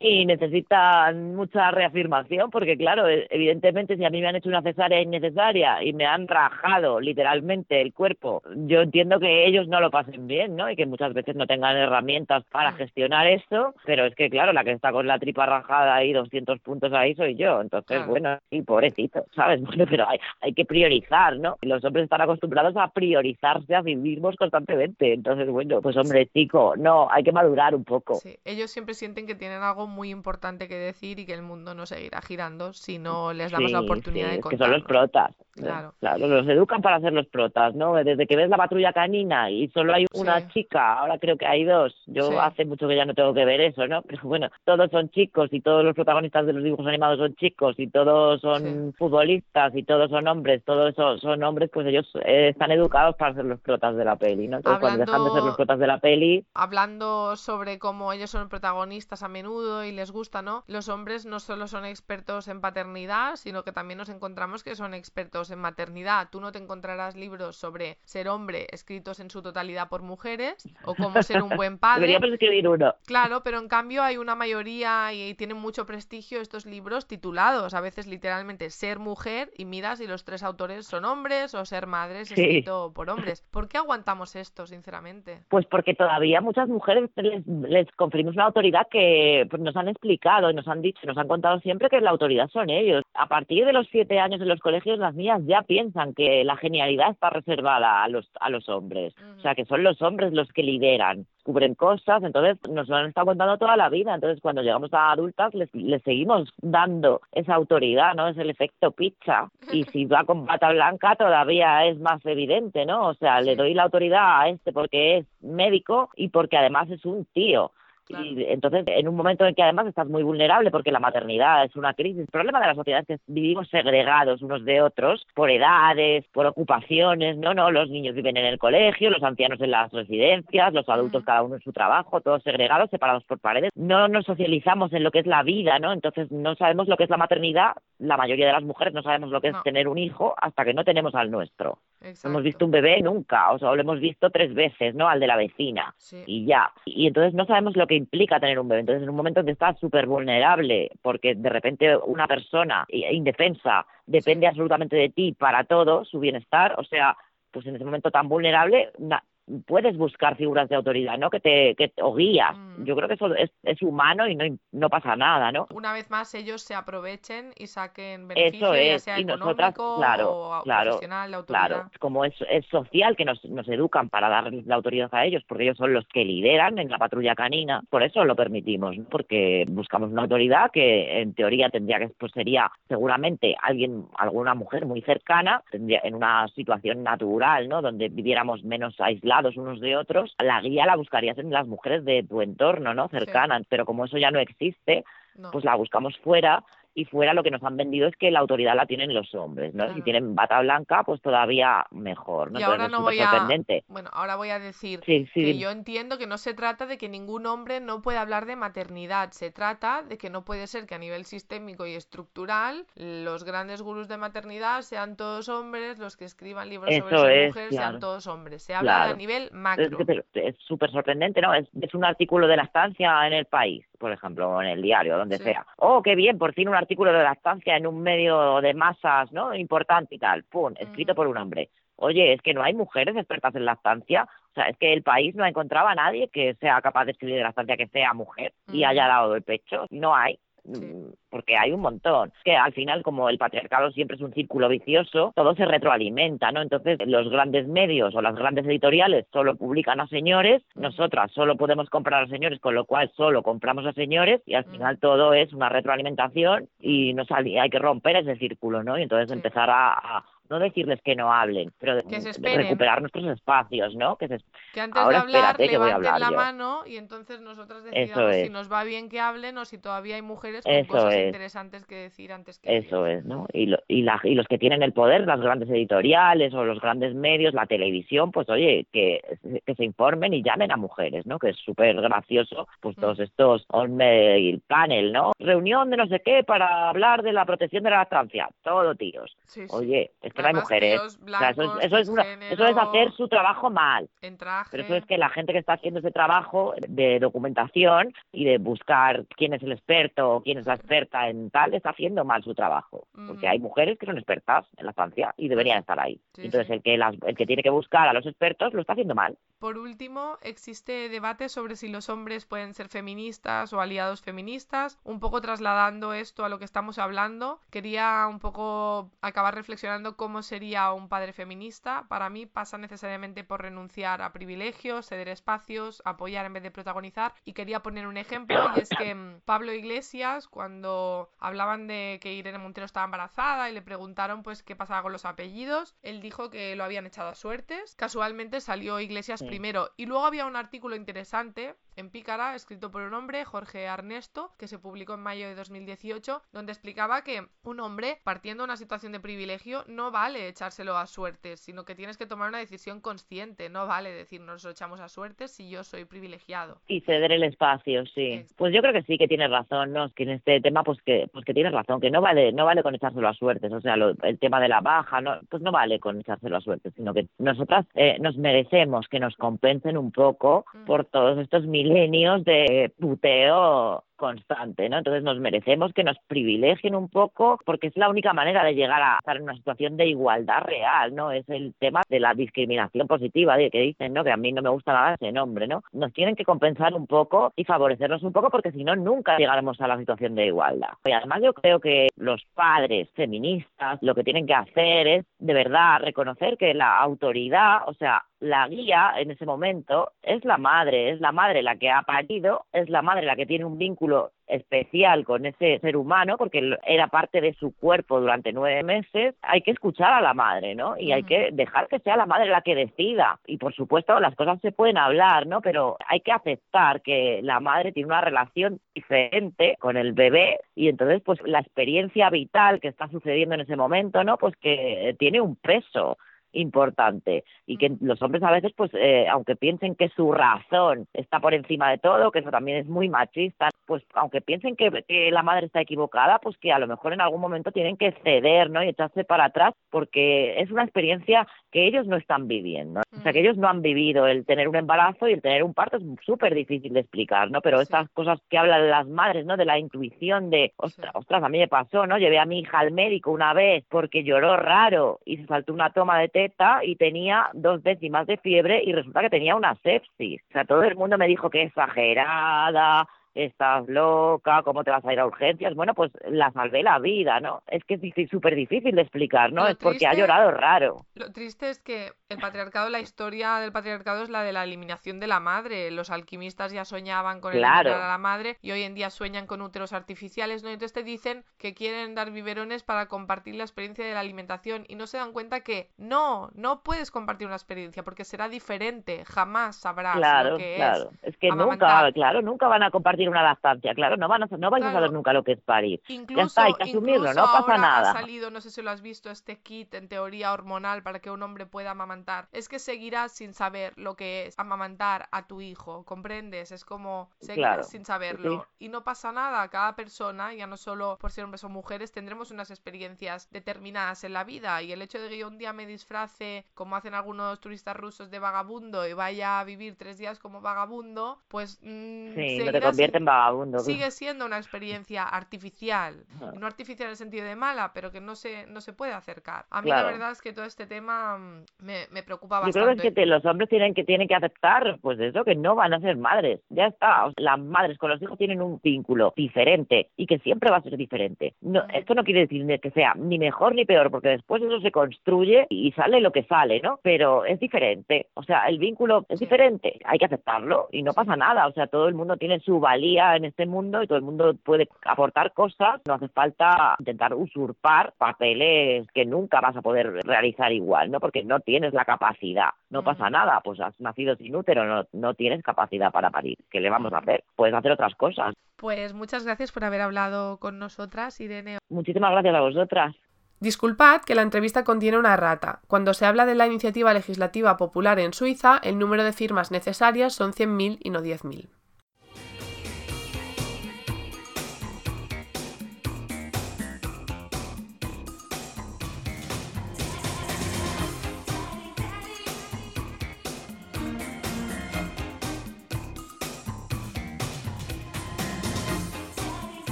Y necesitan mucha reafirmación porque claro, evidentemente si a mí me han hecho una cesárea innecesaria y me han rajado literalmente el cuerpo, yo entiendo que ellos no lo pasen bien, ¿no? Y que muchas veces no tengan herramientas para gestionar esto, pero es que claro, la que está con la tripa rajada ahí doscientos puntos ahí soy yo, entonces claro. bueno, sí, pobrecito, ¿sabes? Bueno, pero hay, hay que priorizar, ¿no? Los hombres están acostumbrados a priorizarse a sí mismos constantemente, entonces bueno, pues hombre, chico, no, hay que madurar un poco. Sí, ellos siempre sienten que tienen tienen algo muy importante que decir y que el mundo no seguirá girando si no les damos sí, la oportunidad sí, de contarnos. Que son los protas. Claro. Claro, los educan para hacer los protas, ¿no? Desde que ves La patrulla canina y solo hay una sí. chica, ahora creo que hay dos. Yo sí. hace mucho que ya no tengo que ver eso, ¿no? Pero bueno, todos son chicos y todos los protagonistas de los dibujos animados son chicos y todos son sí. futbolistas y todos son hombres, todos son, son hombres, pues ellos eh, están educados para ser los protas de la peli, ¿no? Entonces hablando, cuando dejan de ser los protas de la peli... Hablando sobre cómo ellos son protagonistas a menudo y les gusta, ¿no? Los hombres no solo son expertos en paternidad, sino que también nos encontramos que son expertos en maternidad. Tú no te encontrarás libros sobre ser hombre escritos en su totalidad por mujeres o cómo ser un buen padre. Debería prescribir uno. Claro, pero en cambio hay una mayoría y tienen mucho prestigio estos libros titulados, a veces literalmente Ser mujer, y miras y los tres autores son hombres, o Ser madres sí. escrito por hombres. ¿Por qué aguantamos esto, sinceramente? Pues porque todavía muchas mujeres les, les conferimos una autoridad que nos han explicado y nos han dicho, nos han contado siempre que la autoridad son ellos. A partir de los siete años en los colegios, las niñas ya piensan que la genialidad está reservada a los, a los hombres. Uh-huh. O sea, que son los hombres los que lideran, cubren cosas, entonces nos lo han estado contando toda la vida, entonces cuando llegamos a adultas les, les seguimos dando esa autoridad, ¿no? Es el efecto pizza, y si va con pata blanca todavía es más evidente, ¿no? O sea, sí. le doy la autoridad a este porque es médico y porque además es un tío. Claro. Y entonces, en un momento en que además estás muy vulnerable porque la maternidad es una crisis, el problema de la sociedad es que vivimos segregados unos de otros por edades, por ocupaciones, no, no, los niños viven en el colegio, los ancianos en las residencias, los adultos uh-huh. cada uno en su trabajo, todos segregados, separados por paredes, no nos socializamos en lo que es la vida, ¿no? Entonces no sabemos lo que es la maternidad, la mayoría de las mujeres no sabemos lo que no. es tener un hijo hasta que no tenemos al nuestro. Exacto. No hemos visto un bebé nunca, o sea, lo hemos visto tres veces, ¿no? Al de la vecina sí. y ya, y entonces no sabemos lo que implica tener un bebé. Entonces, en un momento que estás súper vulnerable porque de repente una persona indefensa depende sí. absolutamente de ti para todo, su bienestar, o sea, pues en ese momento tan vulnerable na- puedes buscar figuras de autoridad, ¿no? Que te, que te o guías. Mm. Yo creo que eso es, es humano y no, no pasa nada, ¿no? Una vez más ellos se aprovechen y saquen beneficio, es, ya sea y económico nosotras, claro, o claro, profesional, la autoridad. Claro, como es, es social que nos, nos educan para dar la autoridad a ellos, porque ellos son los que lideran en la patrulla canina. Por eso lo permitimos, ¿no? Porque buscamos una autoridad que en teoría tendría que, pues sería seguramente alguien, alguna mujer muy cercana, tendría en una situación natural, ¿no? Donde viviéramos menos aislados unos de otros, la guía la buscarías en las mujeres de tu entorno, ¿no? Cercanas, sí. pero como eso ya no existe, no. pues la buscamos fuera, y fuera lo que nos han vendido es que la autoridad la tienen los hombres, ¿no? Claro. Si tienen bata blanca, pues todavía mejor, ¿no? Y ahora no voy a... Bueno, ahora voy a decir sí, sí. que yo entiendo que no se trata de que ningún hombre no pueda hablar de maternidad, se trata de que no puede ser que a nivel sistémico y estructural los grandes gurús de maternidad sean todos hombres, los que escriban libros Eso sobre ser es, mujer claro. sean todos hombres. Se habla claro. a nivel macro. Es súper sorprendente, ¿no? Es, es un artículo de la estancia en El País, por ejemplo, en el diario, donde sí. sea. Oh, qué bien, por fin un artículo de lactancia en un medio de masas, ¿no? Importante y tal, pum, escrito uh-huh. por un hombre. Oye, es que no hay mujeres expertas en lactancia. O sea, es que El País no encontraba a nadie que sea capaz de escribir de lactancia que sea mujer uh-huh. y haya dado el pecho. No hay. Sí. Porque hay un montón. Que al final, como el patriarcado siempre es un círculo vicioso, todo se retroalimenta, ¿no? Entonces, los grandes medios o las grandes editoriales solo publican a señores, nosotras solo podemos comprar a señores, con lo cual solo compramos a señores, y al final todo es una retroalimentación y no sal- hay que romper ese círculo, ¿no? Y entonces sí. empezar a, a no decirles que no hablen, pero de, de recuperar nuestros espacios, ¿no? Que, se... que antes Ahora, de hablar, espérate, levanten hablar la yo. mano, y entonces nosotras decidamos si nos va bien que hablen o si todavía hay mujeres con Eso cosas es. interesantes que decir antes que... Eso ellas. es, ¿no? Y, lo, y, la, y los que tienen el poder, las grandes editoriales o los grandes medios, la televisión, pues oye, que, que se informen y llamen a mujeres, ¿no? Que es súper gracioso, pues mm. todos estos all-mail panel, ¿no? Reunión de no sé qué para hablar de la protección de la lactancia. Todo tíos. Sí, sí. Oye, es que hay mujeres, blancos, o sea, eso, es, eso, es una, género, eso es hacer su trabajo mal, en traje. Pero eso es que la gente que está haciendo ese trabajo de documentación y de buscar quién es el experto o quién es la experta en tal, está haciendo mal su trabajo, mm. porque hay mujeres que son expertas en la lactancia y deberían estar ahí, sí, entonces sí. el que las, el que tiene que buscar a los expertos lo está haciendo mal. Por último, existe debate sobre si los hombres pueden ser feministas o aliados feministas. Un poco trasladando esto a lo que estamos hablando, quería un poco acabar reflexionando cómo sería un padre feminista. Para mí pasa necesariamente por renunciar a privilegios, ceder espacios, apoyar en vez de protagonizar. Y quería poner un ejemplo, y es que Pablo Iglesias, cuando hablaban de que Irene Montero estaba embarazada y le preguntaron pues qué pasaba con los apellidos, él dijo que lo habían echado a suertes. Casualmente salió Iglesias sí. primero. Y luego había un artículo interesante en Pícara, escrito por un hombre, Jorge Ernesto, que se publicó en mayo de dos mil dieciocho, donde explicaba que un hombre, partiendo de una situación de privilegio, no vale echárselo a suertes, sino que tienes que tomar una decisión consciente. No vale decir nos lo echamos a suertes si yo soy privilegiado. Y ceder el espacio, sí. sí. Pues yo creo que sí, que tienes razón, ¿no? Que en este tema, pues que pues que tienes razón, que no vale no vale con echárselo a suertes. O sea, lo, el tema de la baja, no pues no vale con echárselo a suertes, sino que nosotras eh, nos merecemos que nos compensen un poco mm. por todos estos mil milenios de puteo constante, ¿no? Entonces nos merecemos que nos privilegien un poco, porque es la única manera de llegar a estar en una situación de igualdad real, ¿no? Es el tema de la discriminación positiva, que dicen, ¿no? Que a mí no me gusta nada ese nombre, ¿no? Nos tienen que compensar un poco y favorecernos un poco, porque si no, nunca llegaremos a la situación de igualdad. Y además yo creo que los padres feministas lo que tienen que hacer es, de verdad, reconocer que la autoridad, o sea, la guía en ese momento es la madre, es la madre la que ha parido, es la madre la que tiene un vínculo especial con ese ser humano porque era parte de su cuerpo durante nueve meses. Hay que escuchar a la madre, ¿no? Y uh-huh. hay que dejar que sea la madre la que decida. Y por supuesto las cosas se pueden hablar, ¿no? Pero hay que aceptar que la madre tiene una relación diferente con el bebé y entonces pues la experiencia vital que está sucediendo en ese momento, ¿no? Pues que tiene un peso importante y que los hombres a veces pues eh, aunque piensen que su razón está por encima de todo, que eso también es muy machista, pues aunque piensen que, que la madre está equivocada, pues que a lo mejor en algún momento tienen que ceder, ¿no? Y echarse para atrás porque es una experiencia que ellos no están viviendo, ¿no? O sea, que ellos no han vivido el tener un embarazo y el tener un parto, es súper difícil de explicar, ¿no? Pero sí. estas cosas que hablan las madres, ¿no? De la intuición de, ostras, sí. ostras, a mí me pasó, ¿no? Llevé a mi hija al médico una vez porque lloró raro y se saltó una toma de té y tenía dos décimas de fiebre y resulta que tenía una sepsis. O sea, todo el mundo me dijo que exagerada, estás loca, ¿cómo te vas a ir a urgencias? Bueno, pues la salvé la vida, ¿no? Es que es súper difícil de explicar, ¿no? Lo es triste, porque ha llorado raro. Lo triste es que el patriarcado, la historia del patriarcado es la de la eliminación de la madre. Los alquimistas ya soñaban con eliminar claro. a la madre y hoy en día sueñan con úteros artificiales, ¿no? Entonces te dicen que quieren dar biberones para compartir la experiencia de la alimentación y no se dan cuenta que no, no puedes compartir una experiencia porque será diferente, jamás sabrás claro, lo que claro. es. Es que amamantar. nunca, claro, nunca van a compartir una lactancia, claro, no van a, no vais claro. a saber nunca lo que es parir. Incluso, ya está, hay que asumirlo, no pasa nada. Ha salido, no sé si lo has visto, este kit en teoría hormonal para que un hombre pueda amamantar. Es que seguirás sin saber lo que es amamantar a tu hijo, ¿comprendes? Es como seguir claro. sin saberlo. Sí. Y no pasa nada, cada persona, ya no solo por ser hombres o mujeres, tendremos unas experiencias determinadas en la vida y el hecho de que yo un día me disfrace, como hacen algunos turistas rusos, de vagabundo y vaya a vivir tres días como vagabundo, pues mmm, sí, seguirás no en vagabundo. Sigue siendo una experiencia artificial, no artificial en el sentido de mala, pero que no se no se puede acercar. A mí claro. la verdad es que todo este tema me, me preocupa bastante. Yo creo que, es que te, los hombres tienen que tienen que aceptar pues eso, que no van a ser madres, ya está. O sea, las madres con los hijos tienen un vínculo diferente y que siempre va a ser diferente. No, esto no quiere decir que sea ni mejor ni peor, porque después eso se construye y sale lo que sale, ¿no? Pero es diferente, o sea, el vínculo es sí. diferente, hay que aceptarlo y no sí. pasa nada, o sea, todo el mundo tiene su valía en este mundo y todo el mundo puede aportar cosas, no hace falta intentar usurpar papeles que nunca vas a poder realizar igual, ¿no? Porque no tienes la capacidad, no pasa nada, pues has nacido sin útero, no, no tienes capacidad para parir, ¿qué le vamos a hacer? Puedes hacer otras cosas. Pues muchas gracias por haber hablado con nosotras, Irene. Muchísimas gracias a vosotras. Disculpad que la entrevista contiene una errata. Cuando se habla de la iniciativa legislativa popular en Suiza, el número de firmas necesarias son cien mil y no diez mil.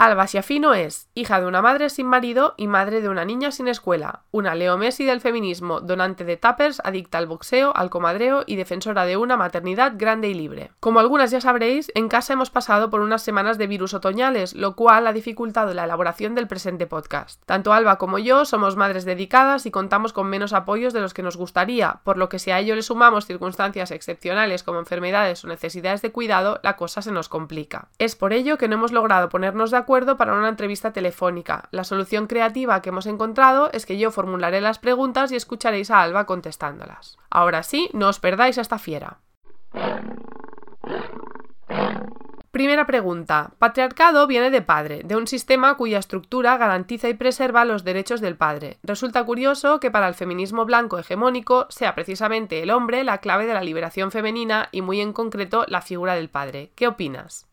Alba Schiaffino es hija de una madre sin marido y madre de una niña sin escuela, una Leo Messi del feminismo, donante de tuppers, adicta al boxeo, al comadreo y defensora de una maternidad grande y libre. Como algunas ya sabréis, en casa hemos pasado por unas semanas de virus otoñales, lo cual ha dificultado la elaboración del presente podcast. Tanto Alba como yo somos madres dedicadas y contamos con menos apoyos de los que nos gustaría, por lo que si a ello le sumamos circunstancias excepcionales como enfermedades o necesidades de cuidado, la cosa se nos complica. Es por ello que no hemos logrado ponernos de acuerdo para una entrevista telefónica. La solución creativa que hemos encontrado es que yo formularé las preguntas y escucharéis a Alba contestándolas. Ahora sí, no os perdáis a esta fiera. Primera pregunta. Patriarcado viene de padre, de un sistema cuya estructura garantiza y preserva los derechos del padre. Resulta curioso que para el feminismo blanco hegemónico sea precisamente el hombre la clave de la liberación femenina y muy en concreto la figura del padre. ¿Qué opinas?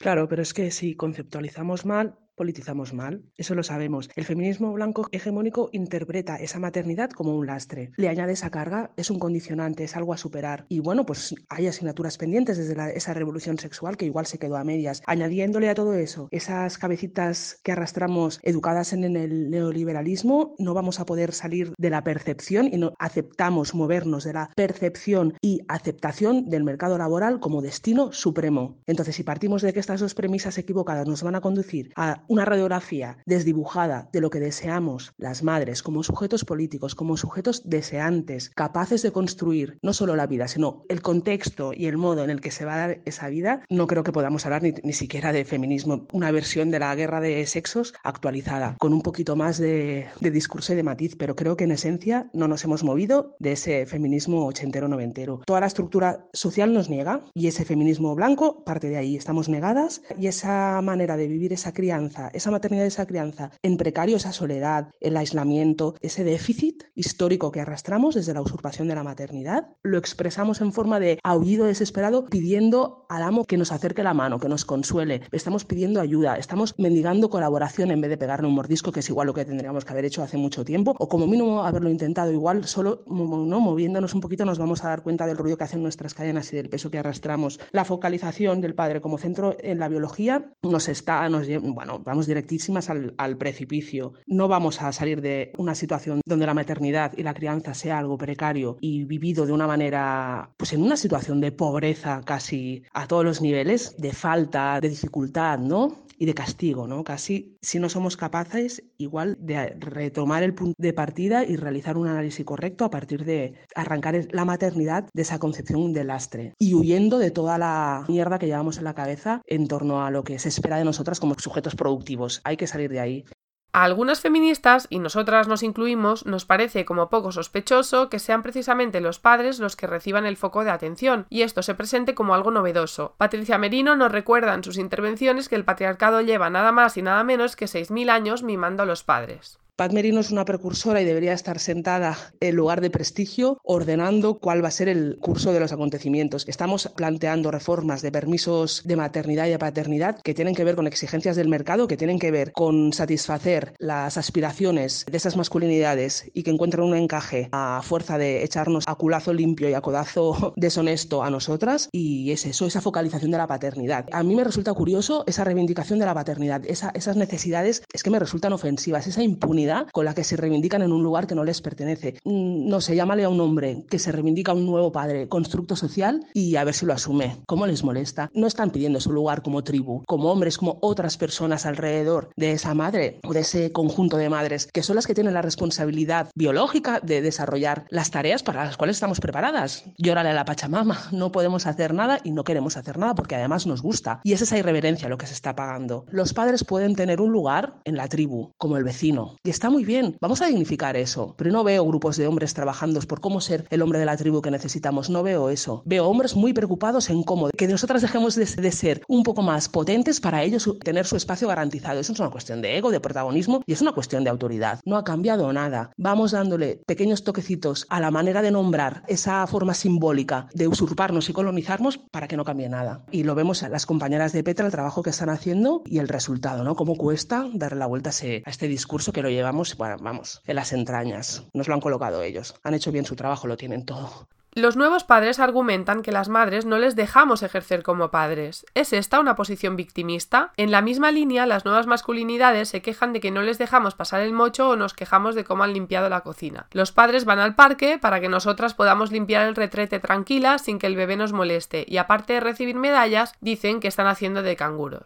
Claro, pero es que si conceptualizamos mal, politizamos mal. Eso lo sabemos. El feminismo blanco hegemónico interpreta esa maternidad como un lastre. Le añade esa carga, es un condicionante, es algo a superar. Y bueno, pues hay asignaturas pendientes desde la, esa revolución sexual que igual se quedó a medias. Añadiéndole a todo eso, esas cabecitas que arrastramos educadas en el neoliberalismo, no vamos a poder salir de la percepción y no aceptamos movernos de la percepción y aceptación del mercado laboral como destino supremo. Entonces, si partimos de que estas dos premisas equivocadas nos van a conducir a una radiografía desdibujada de lo que deseamos las madres como sujetos políticos, como sujetos deseantes, capaces de construir no solo la vida, sino el contexto y el modo en el que se va a dar esa vida, no creo que podamos hablar ni, ni siquiera de feminismo, una versión de la guerra de sexos actualizada, con un poquito más de, de discurso y de matiz, pero creo que en esencia no nos hemos movido de ese feminismo ochentero-noventero. Toda la estructura social nos niega y ese feminismo blanco parte de ahí, estamos negadas y esa manera de vivir esa crianza, esa maternidad, esa crianza en precario, esa soledad, el aislamiento, ese déficit histórico que arrastramos desde la usurpación de la maternidad, lo expresamos en forma de aullido desesperado pidiendo al amo que nos acerque la mano, que nos consuele, estamos pidiendo ayuda, estamos mendigando colaboración en vez de pegarle un mordisco, que es igual lo que tendríamos que haber hecho hace mucho tiempo, o como mínimo haberlo intentado. Igual solo no moviéndonos un poquito nos vamos a dar cuenta del ruido que hacen nuestras cadenas y del peso que arrastramos. La focalización del padre como centro en la biología nos está, nos lleva, bueno, vamos directísimas al, al precipicio. No vamos a salir de una situación donde la maternidad y la crianza sea algo precario y vivido de una manera, pues en una situación de pobreza casi a todos los niveles, de falta, de dificultad, ¿no? Y de castigo, ¿no? Casi, si no somos capaces igual de retomar el punto de partida y realizar un análisis correcto a partir de arrancar la maternidad de esa concepción de lastre y huyendo de toda la mierda que llevamos en la cabeza en torno a lo que se espera de nosotras como sujetos productivos. Hay que salir de ahí. A algunas feministas, y nosotras nos incluimos, nos parece como poco sospechoso que sean precisamente los padres los que reciban el foco de atención, y esto se presente como algo novedoso. Patricia Merino nos recuerda en sus intervenciones que el patriarcado lleva nada más y nada menos que seis mil años mimando a los padres. Pat Merino es una precursora y debería estar sentada en lugar de prestigio ordenando cuál va a ser el curso de los acontecimientos. Estamos planteando reformas de permisos de maternidad y de paternidad que tienen que ver con exigencias del mercado, que tienen que ver con satisfacer las aspiraciones de esas masculinidades y que encuentran un encaje a fuerza de echarnos a culazo limpio y a codazo deshonesto a nosotras, y es eso, esa focalización de la paternidad. A mí me resulta curioso esa reivindicación de la paternidad, esa, esas necesidades es que me resultan ofensivas, esa impunidad con la que se reivindican en un lugar que no les pertenece. No sé, llámale a un hombre que se reivindica un nuevo padre, constructo social, y a ver si lo asume. ¿Cómo les molesta? No están pidiendo su lugar como tribu, como hombres, como otras personas alrededor de esa madre o de ese conjunto de madres, que son las que tienen la responsabilidad biológica de desarrollar las tareas para las cuales estamos preparadas. Llórale a la Pachamama, no podemos hacer nada y no queremos hacer nada porque además nos gusta. Y es esa irreverencia lo que se está pagando. Los padres pueden tener un lugar en la tribu, como el vecino, y está muy bien, vamos a dignificar eso, pero no veo grupos de hombres trabajando por cómo ser el hombre de la tribu que necesitamos, no veo eso. Veo hombres muy preocupados en cómo, que nosotras dejemos de, de ser un poco más potentes para ellos tener su espacio garantizado. Eso es una cuestión de ego, de protagonismo y es una cuestión de autoridad. No ha cambiado nada. Vamos dándole pequeños toquecitos a la manera de nombrar esa forma simbólica de usurparnos y colonizarnos para que no cambie nada. Y lo vemos a las compañeras de Petra, el trabajo que están haciendo y el resultado, ¿no? Cómo cuesta darle la vuelta a, ese, a este discurso que lo lleva. Vamos, bueno, vamos, en las entrañas. Nos lo han colocado ellos. Han hecho bien su trabajo, lo tienen todo. Los nuevos padres argumentan que las madres no les dejamos ejercer como padres. ¿Es esta una posición victimista? En la misma línea, las nuevas masculinidades se quejan de que no les dejamos pasar el mocho o nos quejamos de cómo han limpiado la cocina. Los padres van al parque para que nosotras podamos limpiar el retrete tranquilas sin que el bebé nos moleste y, aparte de recibir medallas, dicen que están haciendo de canguros.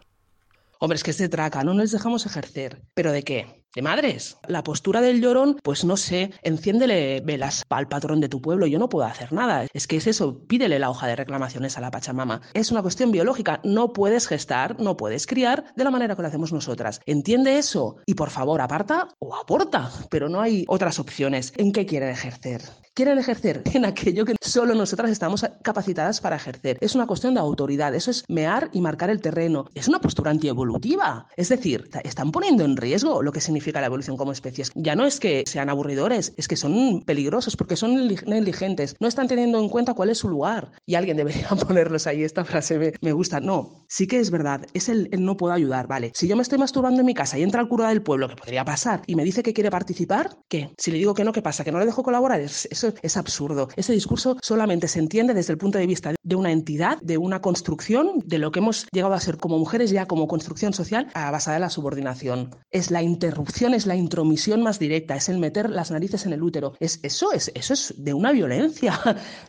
Hombre, es que es de traca, no les dejamos ejercer. ¿Pero de qué? ¿De madres? La postura del llorón, pues no sé, enciéndele velas al patrón de tu pueblo, yo no puedo hacer nada. Es que es eso, pídele la hoja de reclamaciones a la Pachamama. Es una cuestión biológica, no puedes gestar, no puedes criar de la manera que lo hacemos nosotras. Entiende eso y por favor aparta o aporta, pero no hay otras opciones. ¿En qué quieren ejercer? Quieren ejercer en aquello que solo nosotras estamos capacitadas para ejercer. Es una cuestión de autoridad, eso es mear y marcar el terreno. Es una postura antievolutiva. Es decir, están poniendo en riesgo lo que significa la evolución como especies. Ya no es que sean aburridores, es que son peligrosos porque son negligentes. No están teniendo en cuenta cuál es su lugar. Y alguien debería ponerlos ahí, esta frase me, me gusta. No, sí que es verdad, es el, el no puedo ayudar, vale. Si yo me estoy masturbando en mi casa y entra el cura del pueblo, que podría pasar, y me dice que quiere participar, ¿qué? Si le digo que no, ¿qué pasa? ¿Que no le dejo colaborar? Es, es Es absurdo. Ese discurso solamente se entiende desde el punto de vista de una entidad, de una construcción, de lo que hemos llegado a ser como mujeres ya como construcción social basada en la subordinación. Es la interrupción, es la intromisión más directa, es el meter las narices en el útero. Es, eso, es, eso es de una violencia,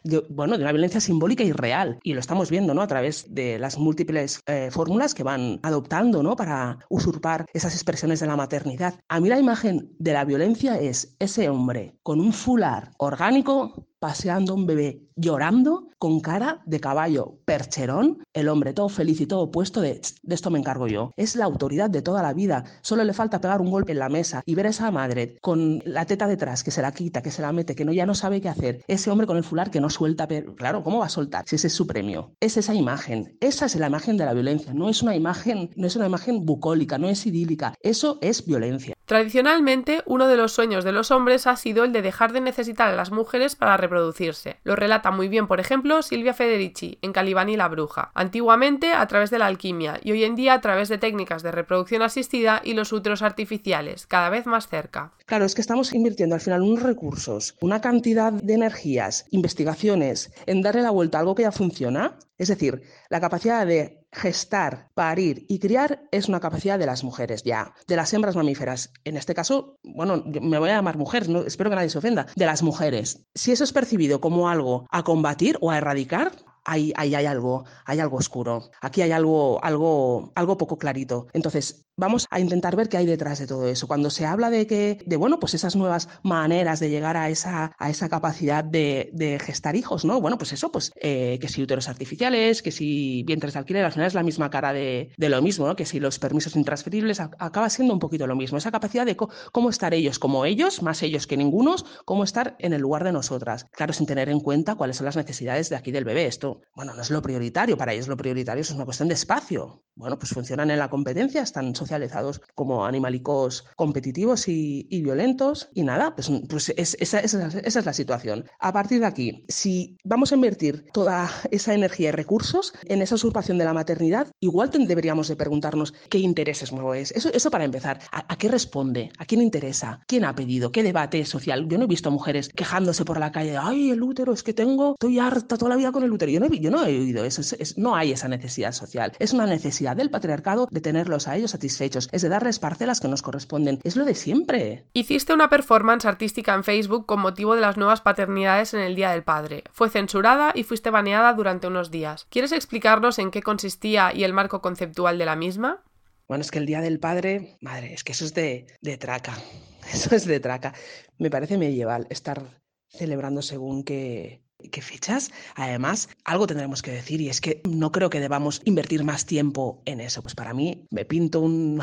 de, bueno, de una violencia simbólica y real. Y lo estamos viendo, ¿no?, a través de las múltiples eh, fórmulas que van adoptando, ¿no?, para usurpar esas expresiones de la maternidad. A mí la imagen de la violencia es ese hombre con un fular orgánico, paseando un bebé, llorando, con cara de caballo percherón, el hombre todo feliz y todo puesto de, de esto me encargo yo. Es la autoridad de toda la vida, solo le falta pegar un golpe en la mesa y ver a esa madre con la teta detrás, que se la quita, que se la mete, que no, ya no sabe qué hacer. Ese hombre con el fular que no suelta, pero claro, ¿cómo va a soltar si ese es su premio? Es esa imagen, esa es la imagen de la violencia, no es una imagen, no es una imagen bucólica, no es idílica, eso es violencia. Tradicionalmente, uno de los sueños de los hombres ha sido el de dejar de necesitar a las mujeres para reproducirse. Lo relata muy bien, por ejemplo, Silvia Federici en Calibán y la bruja. Antiguamente a través de la alquimia y hoy en día a través de técnicas de reproducción asistida y los úteros artificiales, cada vez más cerca. Claro, es que estamos invirtiendo al final unos recursos, una cantidad de energías, investigaciones, en darle la vuelta a algo que ya funciona. Es decir, la capacidad de gestar, parir y criar es una capacidad de las mujeres ya, de las hembras mamíferas. En este caso, bueno, me voy a llamar mujer, no, espero que nadie se ofenda, de las mujeres. Si eso es percibido como algo a combatir o a erradicar, ahí, ahí hay algo, hay algo oscuro. Aquí hay algo, algo, algo poco clarito. Entonces, vamos a intentar ver qué hay detrás de todo eso. Cuando se habla de que, de bueno, pues esas nuevas maneras de llegar a esa, a esa capacidad de, de gestar hijos, ¿no? Bueno, pues eso, pues eh, que si úteros artificiales, que si vientres de alquiler, al final es la misma cara de, de lo mismo, ¿no? Que si los permisos intransferibles, a, acaba siendo un poquito lo mismo. Esa capacidad de co- cómo estar ellos, como ellos, más ellos que ningunos, cómo estar en el lugar de nosotras. Claro, sin tener en cuenta cuáles son las necesidades de aquí del bebé. Esto, bueno, no es lo prioritario, para ellos lo prioritario es una cuestión de espacio. Bueno, pues funcionan en la competencia, están socializados como animalicos competitivos y, y violentos y nada, pues, pues es, esa, esa, esa es la situación. A partir de aquí, si vamos a invertir toda esa energía y recursos en esa usurpación de la maternidad, igual deberíamos de preguntarnos qué intereses mueves. Eso, eso para empezar, ¿a, a qué responde? ¿A quién interesa? ¿Quién ha pedido? ¿Qué debate social? Yo no he visto mujeres quejándose por la calle de, ay, el útero, es que tengo, estoy harta toda la vida con el útero. Yo no he, yo no he oído eso, es, es, no hay esa necesidad social. Es una necesidad del patriarcado de tenerlos a ellos satisfechos. Es de darles parcelas que nos corresponden. Es lo de siempre. Hiciste una performance artística en Facebook con motivo de las nuevas paternidades en el Día del Padre. Fue censurada y fuiste baneada durante unos días. ¿Quieres explicarnos en qué consistía y el marco conceptual de la misma? Bueno, es que el Día del Padre... Madre, es que eso es de, de traca. Eso es de traca. Me parece medieval estar celebrando según que... ¿Qué fechas? Además, algo tendremos que decir y es que no creo que debamos invertir más tiempo en eso. Pues para mí me pinto un,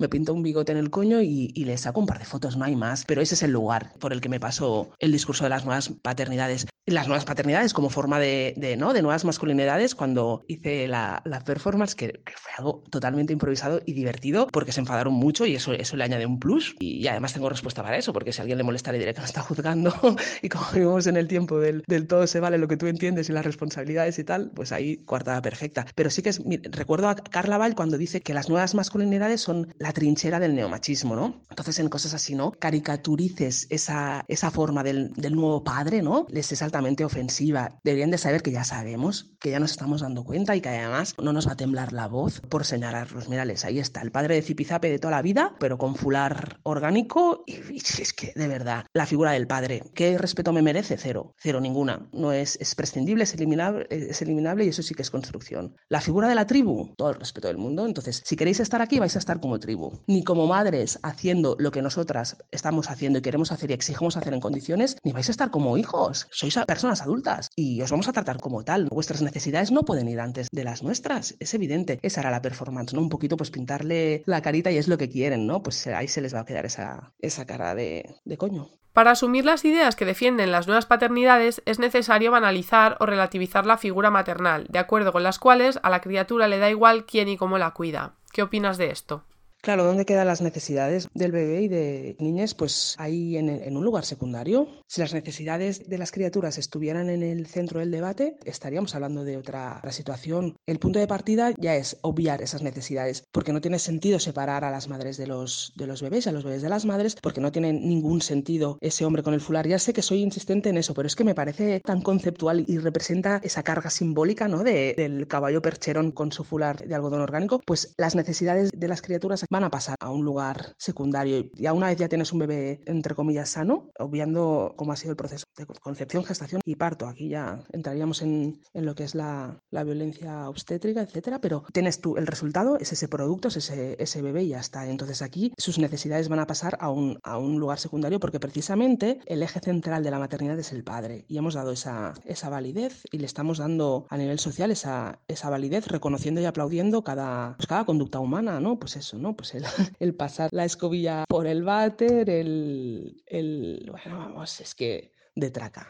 me pinto un bigote en el coño y, y le saco un par de fotos, no hay más. Pero ese es el lugar por el que me pasó el discurso de las nuevas paternidades. Las nuevas paternidades como forma de, de, ¿no? de nuevas masculinidades cuando hice la, la performance, que, que fue algo totalmente improvisado y divertido porque se enfadaron mucho y eso, eso le añade un plus. Y, y además tengo respuesta para eso, porque si a alguien le molesta le diré que me está juzgando y como vivimos en el tiempo del, del todo se vale lo que tú entiendes y las responsabilidades y tal, pues ahí coartada perfecta. Pero sí que es, mire, recuerdo a Carla Vall cuando dice que las nuevas masculinidades son la trinchera del neomachismo, ¿no? Entonces en cosas así, ¿no? Caricaturices esa, esa forma del, del nuevo padre, ¿no? Les salta absolutamente ofensiva. Deberían de saber que ya sabemos, que ya nos estamos dando cuenta y que además no nos va a temblar la voz por señalarlos. Mirales, ahí está, el padre de Zipizape de toda la vida, pero con fular orgánico y, y es que, de verdad, la figura del padre. ¿Qué respeto me merece? Cero, cero ninguna. No es, es prescindible, es eliminable, es eliminable y eso sí que es construcción. La figura de la tribu, todo el respeto del mundo. Entonces, si queréis estar aquí, vais a estar como tribu. Ni como madres haciendo lo que nosotras estamos haciendo y queremos hacer y exigimos hacer en condiciones, ni vais a estar como hijos. Sois personas adultas y os vamos a tratar como tal. Vuestras necesidades no pueden ir antes de las nuestras, es evidente. Esa era la performance, ¿no? Un poquito pues pintarle la carita y es lo que quieren, ¿no? Pues ahí se les va a quedar esa, esa cara de, de coño. Para asumir las ideas que defienden las nuevas paternidades es necesario banalizar o relativizar la figura maternal, de acuerdo con las cuales a la criatura le da igual quién y cómo la cuida. ¿Qué opinas de esto? Claro, ¿dónde quedan las necesidades del bebé y de niñas? Pues ahí en, en un lugar secundario. Si las necesidades de las criaturas estuvieran en el centro del debate, estaríamos hablando de otra situación. El punto de partida ya es obviar esas necesidades, porque no tiene sentido separar a las madres de los, de los bebés, a los bebés de las madres, porque no tiene ningún sentido ese hombre con el fular. Ya sé que soy insistente en eso, pero es que me parece tan conceptual y representa esa carga simbólica, ¿no? de, del caballo percherón con su fular de algodón orgánico. Pues las necesidades de las criaturas van a pasar a un lugar secundario y a una vez ya tienes un bebé, entre comillas, sano, obviando cómo ha sido el proceso de concepción, gestación y parto. Aquí ya entraríamos en, en lo que es la, la violencia obstétrica, etcétera, pero tienes tú el resultado, es ese producto, es ese, ese bebé y ya está. Entonces aquí sus necesidades van a pasar a un, a un lugar secundario porque precisamente el eje central de la maternidad es el padre y hemos dado esa, esa validez y le estamos dando a nivel social esa, esa validez, reconociendo y aplaudiendo cada, pues cada conducta humana, ¿no? Pues eso, ¿no? Pues el, el pasar la escobilla por el váter, el, el... Bueno, vamos, es que de traca.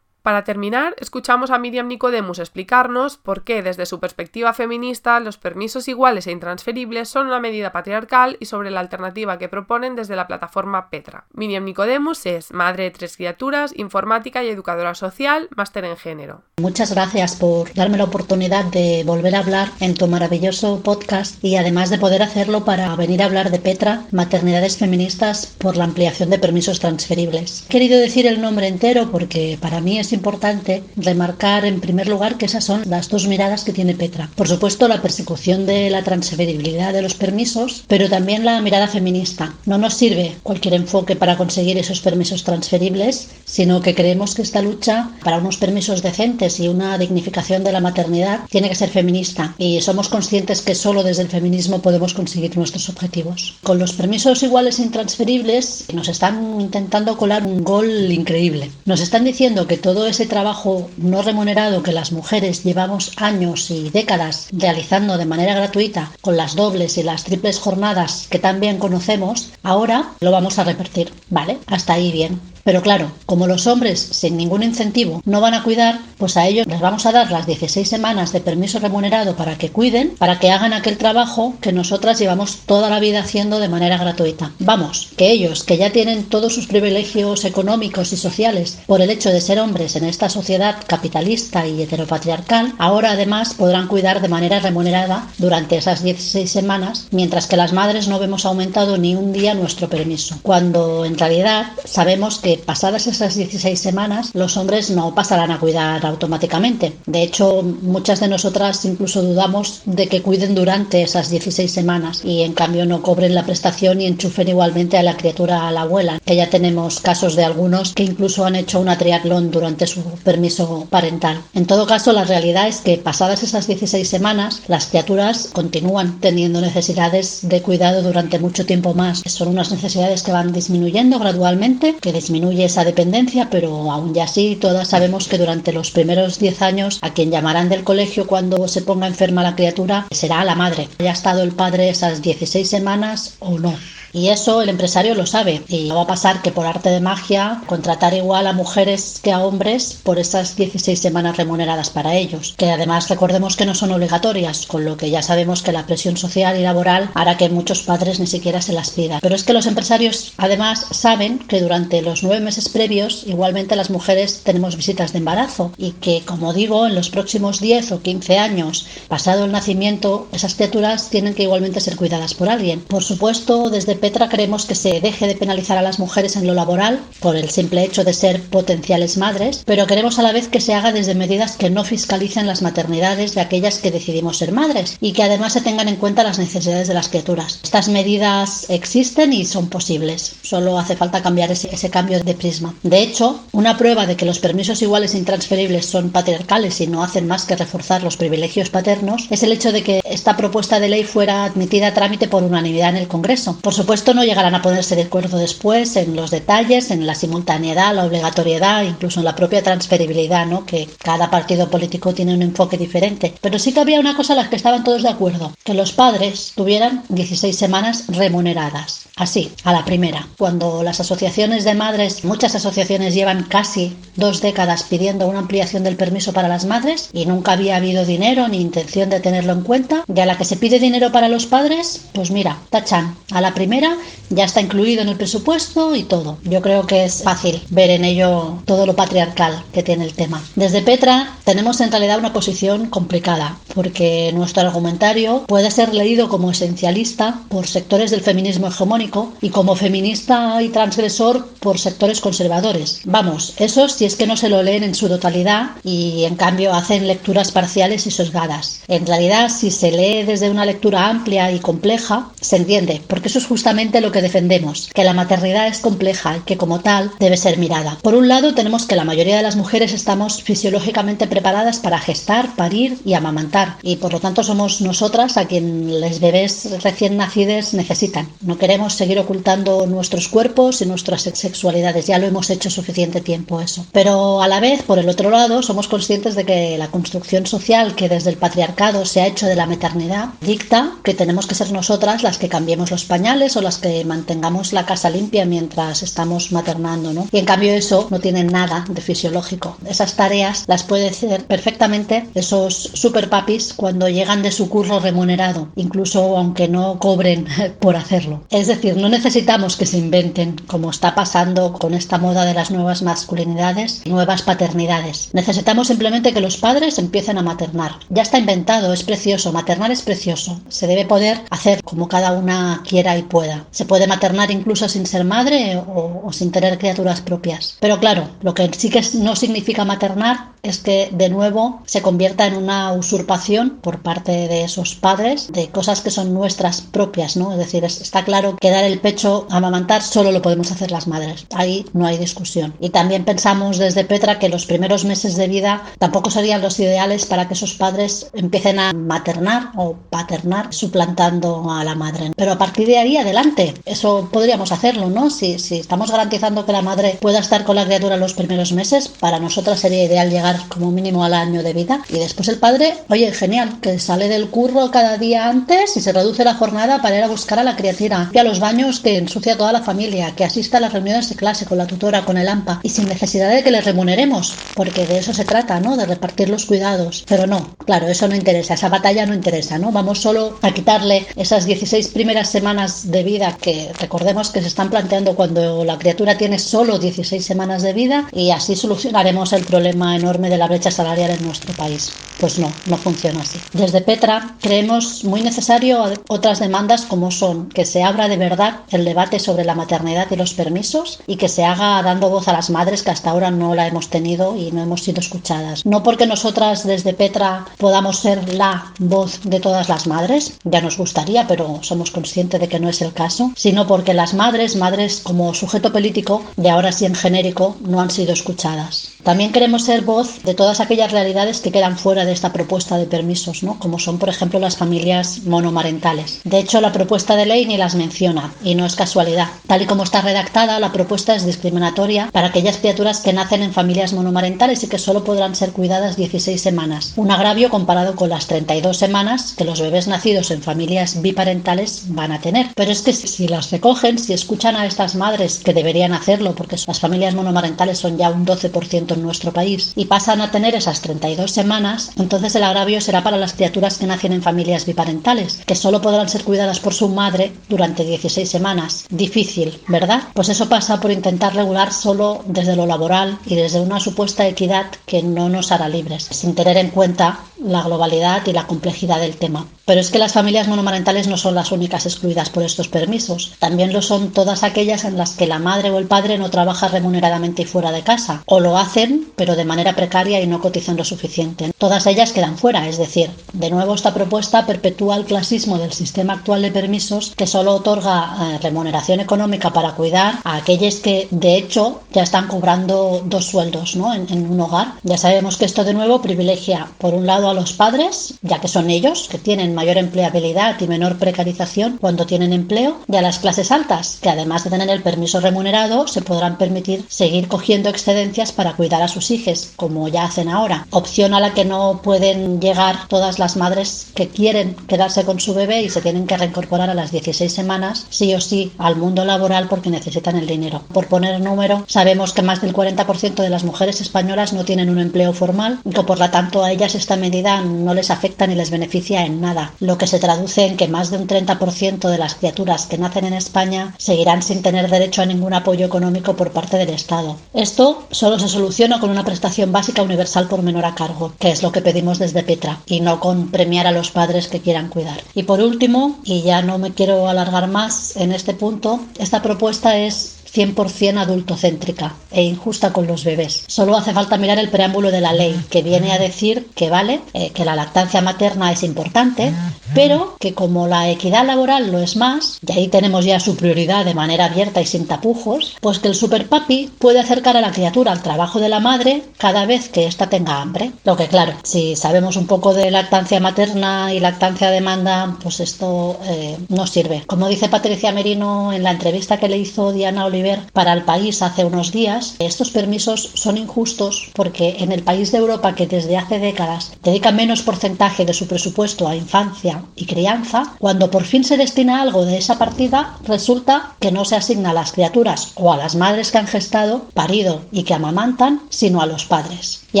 Para terminar, escuchamos a Miriam Nicodemus explicarnos por qué, desde su perspectiva feminista, los permisos iguales e intransferibles son una medida patriarcal y sobre la alternativa que proponen desde la plataforma Petra. Miriam Nicodemus es madre de tres criaturas, informática y educadora social, máster en género. Muchas gracias por darme la oportunidad de volver a hablar en tu maravilloso podcast y además de poder hacerlo para venir a hablar de Petra, maternidades feministas por la ampliación de permisos transferibles. He querido decir el nombre entero porque para mí es importante. importante remarcar en primer lugar que esas son las dos miradas que tiene Petra. Por supuesto, la persecución de la transferibilidad de los permisos, pero también la mirada feminista. No nos sirve cualquier enfoque para conseguir esos permisos transferibles, sino que creemos que esta lucha para unos permisos decentes y una dignificación de la maternidad tiene que ser feminista y somos conscientes que solo desde el feminismo podemos conseguir nuestros objetivos. Con los permisos iguales e intransferibles nos están intentando colar un gol increíble. Nos están diciendo que todo ese trabajo no remunerado que las mujeres llevamos años y décadas realizando de manera gratuita con las dobles y las triples jornadas que tan bien conocemos, ahora lo vamos a repartir, ¿vale? Hasta ahí bien. Pero claro, como los hombres sin ningún incentivo no van a cuidar, pues a ellos les vamos a dar las dieciséis semanas de permiso remunerado para que cuiden, para que hagan aquel trabajo que nosotras llevamos toda la vida haciendo de manera gratuita. Vamos, que ellos, que ya tienen todos sus privilegios económicos y sociales por el hecho de ser hombres en esta sociedad capitalista y heteropatriarcal, ahora además podrán cuidar de manera remunerada durante esas dieciséis semanas, mientras que las madres no vemos aumentado ni un día nuestro permiso, cuando en realidad sabemos que pasadas esas dieciséis semanas los hombres no pasarán a cuidar automáticamente. De hecho, muchas de nosotras incluso dudamos de que cuiden durante esas dieciséis semanas y en cambio no cobren la prestación y enchufen igualmente a la criatura a la abuela, que ya tenemos casos de algunos que incluso han hecho una triatlón durante su permiso parental. En todo caso, la realidad es que pasadas esas dieciséis semanas las criaturas continúan teniendo necesidades de cuidado durante mucho tiempo más. Son unas necesidades que van disminuyendo gradualmente, que disminuyen Disminuye esa dependencia, pero aún ya así todas sabemos que durante los primeros diez años a quien llamarán del colegio cuando se ponga enferma la criatura será la madre, haya estado el padre esas dieciséis semanas o no. Y eso el empresario lo sabe, y no va a pasar que por arte de magia contratar igual a mujeres que a hombres por esas dieciséis semanas remuneradas para ellos, que además recordemos que no son obligatorias, con lo que ya sabemos que la presión social y laboral hará que muchos padres ni siquiera se las pidan. Pero es que los empresarios además saben que durante los nueve meses previos igualmente las mujeres tenemos visitas de embarazo y que, como digo, en los próximos diez o quince años pasado el nacimiento esas criaturas tienen que igualmente ser cuidadas por alguien. Por supuesto, desde Petra creemos que se deje de penalizar a las mujeres en lo laboral por el simple hecho de ser potenciales madres, pero queremos a la vez que se haga desde medidas que no fiscalicen las maternidades de aquellas que decidimos ser madres y que además se tengan en cuenta las necesidades de las criaturas. Estas medidas existen y son posibles, solo hace falta cambiar ese, ese cambio de prisma. De hecho, una prueba de que los permisos iguales e intransferibles son patriarcales y no hacen más que reforzar los privilegios paternos es el hecho de que esta propuesta de ley fuera admitida a trámite por unanimidad en el Congreso. Por Por supuesto, no llegarán a ponerse de acuerdo después en los detalles, en la simultaneidad, la obligatoriedad, incluso en la propia transferibilidad, ¿no? Que cada partido político tiene un enfoque diferente. Pero sí que había una cosa en la que estaban todos de acuerdo, que los padres tuvieran dieciséis semanas remuneradas. Así, a la primera. Cuando las asociaciones de madres, muchas asociaciones llevan casi dos décadas pidiendo una ampliación del permiso para las madres y nunca había habido dinero ni intención de tenerlo en cuenta, y a la que se pide dinero para los padres, pues mira, tachan, a la primera. Primera, ya está incluido en el presupuesto y todo. Yo creo que es fácil ver en ello todo lo patriarcal que tiene el tema. Desde Petra tenemos en realidad una posición complicada, porque nuestro argumentario puede ser leído como esencialista por sectores del feminismo hegemónico y como feminista y transgresor por sectores conservadores. Vamos, eso si es que no se lo leen en su totalidad y en cambio hacen lecturas parciales y sesgadas. En realidad, si se lee desde una lectura amplia y compleja, se entiende, porque eso es justo justamente lo que defendemos, que la maternidad es compleja y que como tal debe ser mirada. Por un lado tenemos que la mayoría de las mujeres estamos fisiológicamente preparadas para gestar, parir y amamantar y por lo tanto somos nosotras a quien los bebés recién nacidos necesitan. No queremos seguir ocultando nuestros cuerpos y nuestras sexualidades, ya lo hemos hecho suficiente tiempo eso. Pero a la vez, por el otro lado, somos conscientes de que la construcción social que desde el patriarcado se ha hecho de la maternidad dicta que tenemos que ser nosotras las que cambiemos los pañales o las que mantengamos la casa limpia mientras estamos maternando, ¿no? Y en cambio eso no tiene nada de fisiológico. Esas tareas las puede hacer perfectamente esos superpapis cuando llegan de su curro remunerado, incluso aunque no cobren por hacerlo. Es decir, no necesitamos que se inventen, como está pasando con esta moda de las nuevas masculinidades, nuevas paternidades. Necesitamos simplemente que los padres empiecen a maternar. Ya está inventado, es precioso, maternar es precioso. Se debe poder hacer como cada una quiera y pueda. Se puede maternar incluso sin ser madre o, o sin tener criaturas propias. Pero claro, lo que sí que no significa maternar es que de nuevo se convierta en una usurpación por parte de esos padres de cosas que son nuestras propias, ¿no? Es decir, es, está claro que dar el pecho a amamantar solo lo podemos hacer las madres. Ahí no hay discusión. Y también pensamos desde Petra que los primeros meses de vida tampoco serían los ideales para que esos padres empiecen a maternar o paternar suplantando a la madre. Pero a partir de ahí adelante. Eso podríamos hacerlo, ¿no? Si, si estamos garantizando que la madre pueda estar con la criatura los primeros meses, para nosotras sería ideal llegar como mínimo al año de vida. Y después el padre, oye, genial, que sale del curro cada día antes y se reduce la jornada para ir a buscar a la criatura. Y a los los baños, que ensucia a toda la familia, que asista a las reuniones de clase con la tutora, con el AMPA, y sin necesidad de que les remuneremos, porque de eso se trata, ¿no?, de repartir los cuidados. Pero no, claro, eso no interesa, esa batalla no interesa, ¿no? Vamos solo a quitarle esas dieciséis primeras semanas de vida que, recordemos, que se están planteando cuando la criatura tiene solo dieciséis semanas de vida, y así solucionaremos el problema enorme de la brecha salarial en nuestro país. Pues no, no funciona así. Desde Petra creemos muy necesario otras demandas, como son que se abra de verdad el debate sobre la maternidad y los permisos, y que se haga dando voz a las madres, que hasta ahora no la hemos tenido y no hemos sido escuchadas. No porque nosotras desde Petra podamos ser la voz de todas las madres, ya nos gustaría, pero somos conscientes de que no es el caso, sino porque las madres, madres como sujeto político, de ahora sí en genérico, no han sido escuchadas. También queremos ser voz de todas aquellas realidades que quedan fuera de esta propuesta de permisos, ¿no?, como son, por ejemplo, las familias monomarentales. De hecho, la propuesta de ley ni las menciona, y no es casualidad. Tal y como está redactada, la propuesta es discriminatoria para aquellas criaturas que nacen en familias monomarentales y que solo podrán ser cuidadas dieciséis semanas. Un agravio comparado con las treinta y dos semanas que los bebés nacidos en familias biparentales van a tener. Pero es que si las recogen, si escuchan a estas madres, que deberían hacerlo, porque las familias monomarentales son ya un doce por ciento en nuestro país, y pasan a tener esas treinta y dos semanas, entonces el agravio será para las criaturas que nacen en familias biparentales, que solo podrán ser cuidadas por su madre durante dieciséis semanas. Difícil, ¿verdad? Pues eso pasa por intentar regular solo desde lo laboral y desde una supuesta equidad que no nos hará libres, sin tener en cuenta la globalidad y la complejidad del tema. Pero es que las familias monomarentales no son las únicas excluidas por estos permisos. También lo son todas aquellas en las que la madre o el padre no trabaja remuneradamente y fuera de casa, o lo hacen pero de manera precaria y no cotizan lo suficiente. Todas ellas quedan fuera, es decir, de nuevo esta propuesta perpetúa el clasismo del sistema actual de permisos, que solo otorga eh, remuneración económica para cuidar a aquellos que de hecho ya están cobrando dos sueldos, ¿no?, en, en un hogar. Ya sabemos que esto de nuevo privilegia por un lado a los padres, ya que son ellos que tienen mayor empleabilidad y menor precarización cuando tienen empleo, y a las clases altas, que además de tener el permiso remunerado se podrán permitir seguir cogiendo excedencias para cuidar a sus hijos, como ya hacen ahora, opción a la que no pueden llegar todas las madres que quieren quedarse con su bebé y se tienen que reincorporar a las dieciséis semanas sí o sí al mundo laboral porque necesitan el dinero. Por poner número, sabemos que más del cuarenta por ciento de las mujeres españolas no tienen un empleo formal, y que por lo tanto a ellas esta medida no les afecta ni les beneficia en nada, lo que se traduce en que más de un treinta por ciento de las criaturas que nacen en España seguirán sin tener derecho a ningún apoyo económico por parte del Estado. Esto solo se soluciona con una prestación básica universal por menor a cargo, que es lo que pedimos desde Petra, y no con premiar a los padres que quieran cuidar. Y por último, y ya no me quiero alargar más en este punto, esta propuesta es cien por ciento adultocéntrica e injusta con los bebés. Solo hace falta mirar el preámbulo de la ley, que viene a decir que vale, eh, que la lactancia materna es importante, pero que como la equidad laboral lo es más, y ahí tenemos ya su prioridad de manera abierta y sin tapujos, pues que el superpapi puede acercar a la criatura al trabajo de la madre cada vez que ésta tenga hambre. Lo que claro, si sabemos un poco de lactancia materna y lactancia a demanda, pues esto eh, no sirve. Como dice Patricia Merino en la entrevista que le hizo Diana Oliver para El País hace unos días, estos permisos son injustos porque en el país de Europa, que desde hace décadas dedica menos porcentaje de su presupuesto a infancia y crianza, cuando por fin se destina algo de esa partida, resulta que no se asigna a las criaturas o a las madres que han gestado, parido y que amamantan, sino a los padres. Y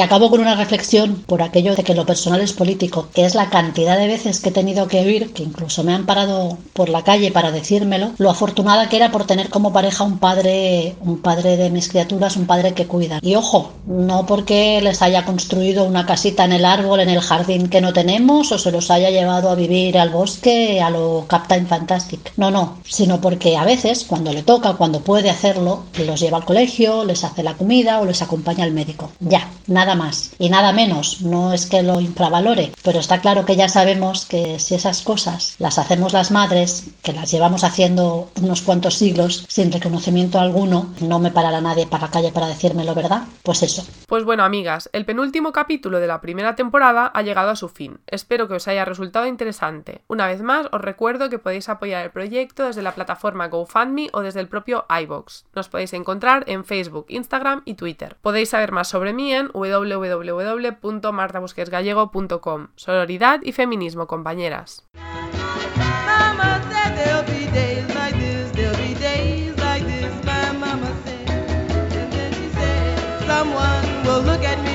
acabo con una reflexión por aquello de que lo personal es político, que es la cantidad de veces que he tenido que oír, que incluso me han parado por la calle para decírmelo, lo afortunada que era por tener como pareja un padre, un padre de mis criaturas, un padre que cuida. Y ojo, no porque les haya construido una casita en el árbol, en el jardín que no tenemos, o se los haya llevado a vivir al bosque, a lo Captain Fantastic. No, no, sino porque a veces, cuando le toca, cuando puede hacerlo, los lleva al colegio, les hace la comida o les acompaña al médico. Ya, nada. Nada más y nada menos, no es que lo infravalore, pero está claro que ya sabemos que si esas cosas las hacemos las madres, que las llevamos haciendo unos cuantos siglos sin reconocimiento alguno, no me parará nadie para la calle para decírmelo, ¿verdad? Pues eso. Pues bueno, amigas, el penúltimo capítulo de la primera temporada ha llegado a su fin. Espero que os haya resultado interesante. Una vez más, os recuerdo que podéis apoyar el proyecto desde la plataforma GoFundMe o desde el propio iVoox. Nos podéis encontrar en Facebook, Instagram y Twitter. Podéis saber más sobre mí en doble u doble u doble u punto marta busquets gallego punto com. Sororidad y feminismo, compañeras. one will look at me.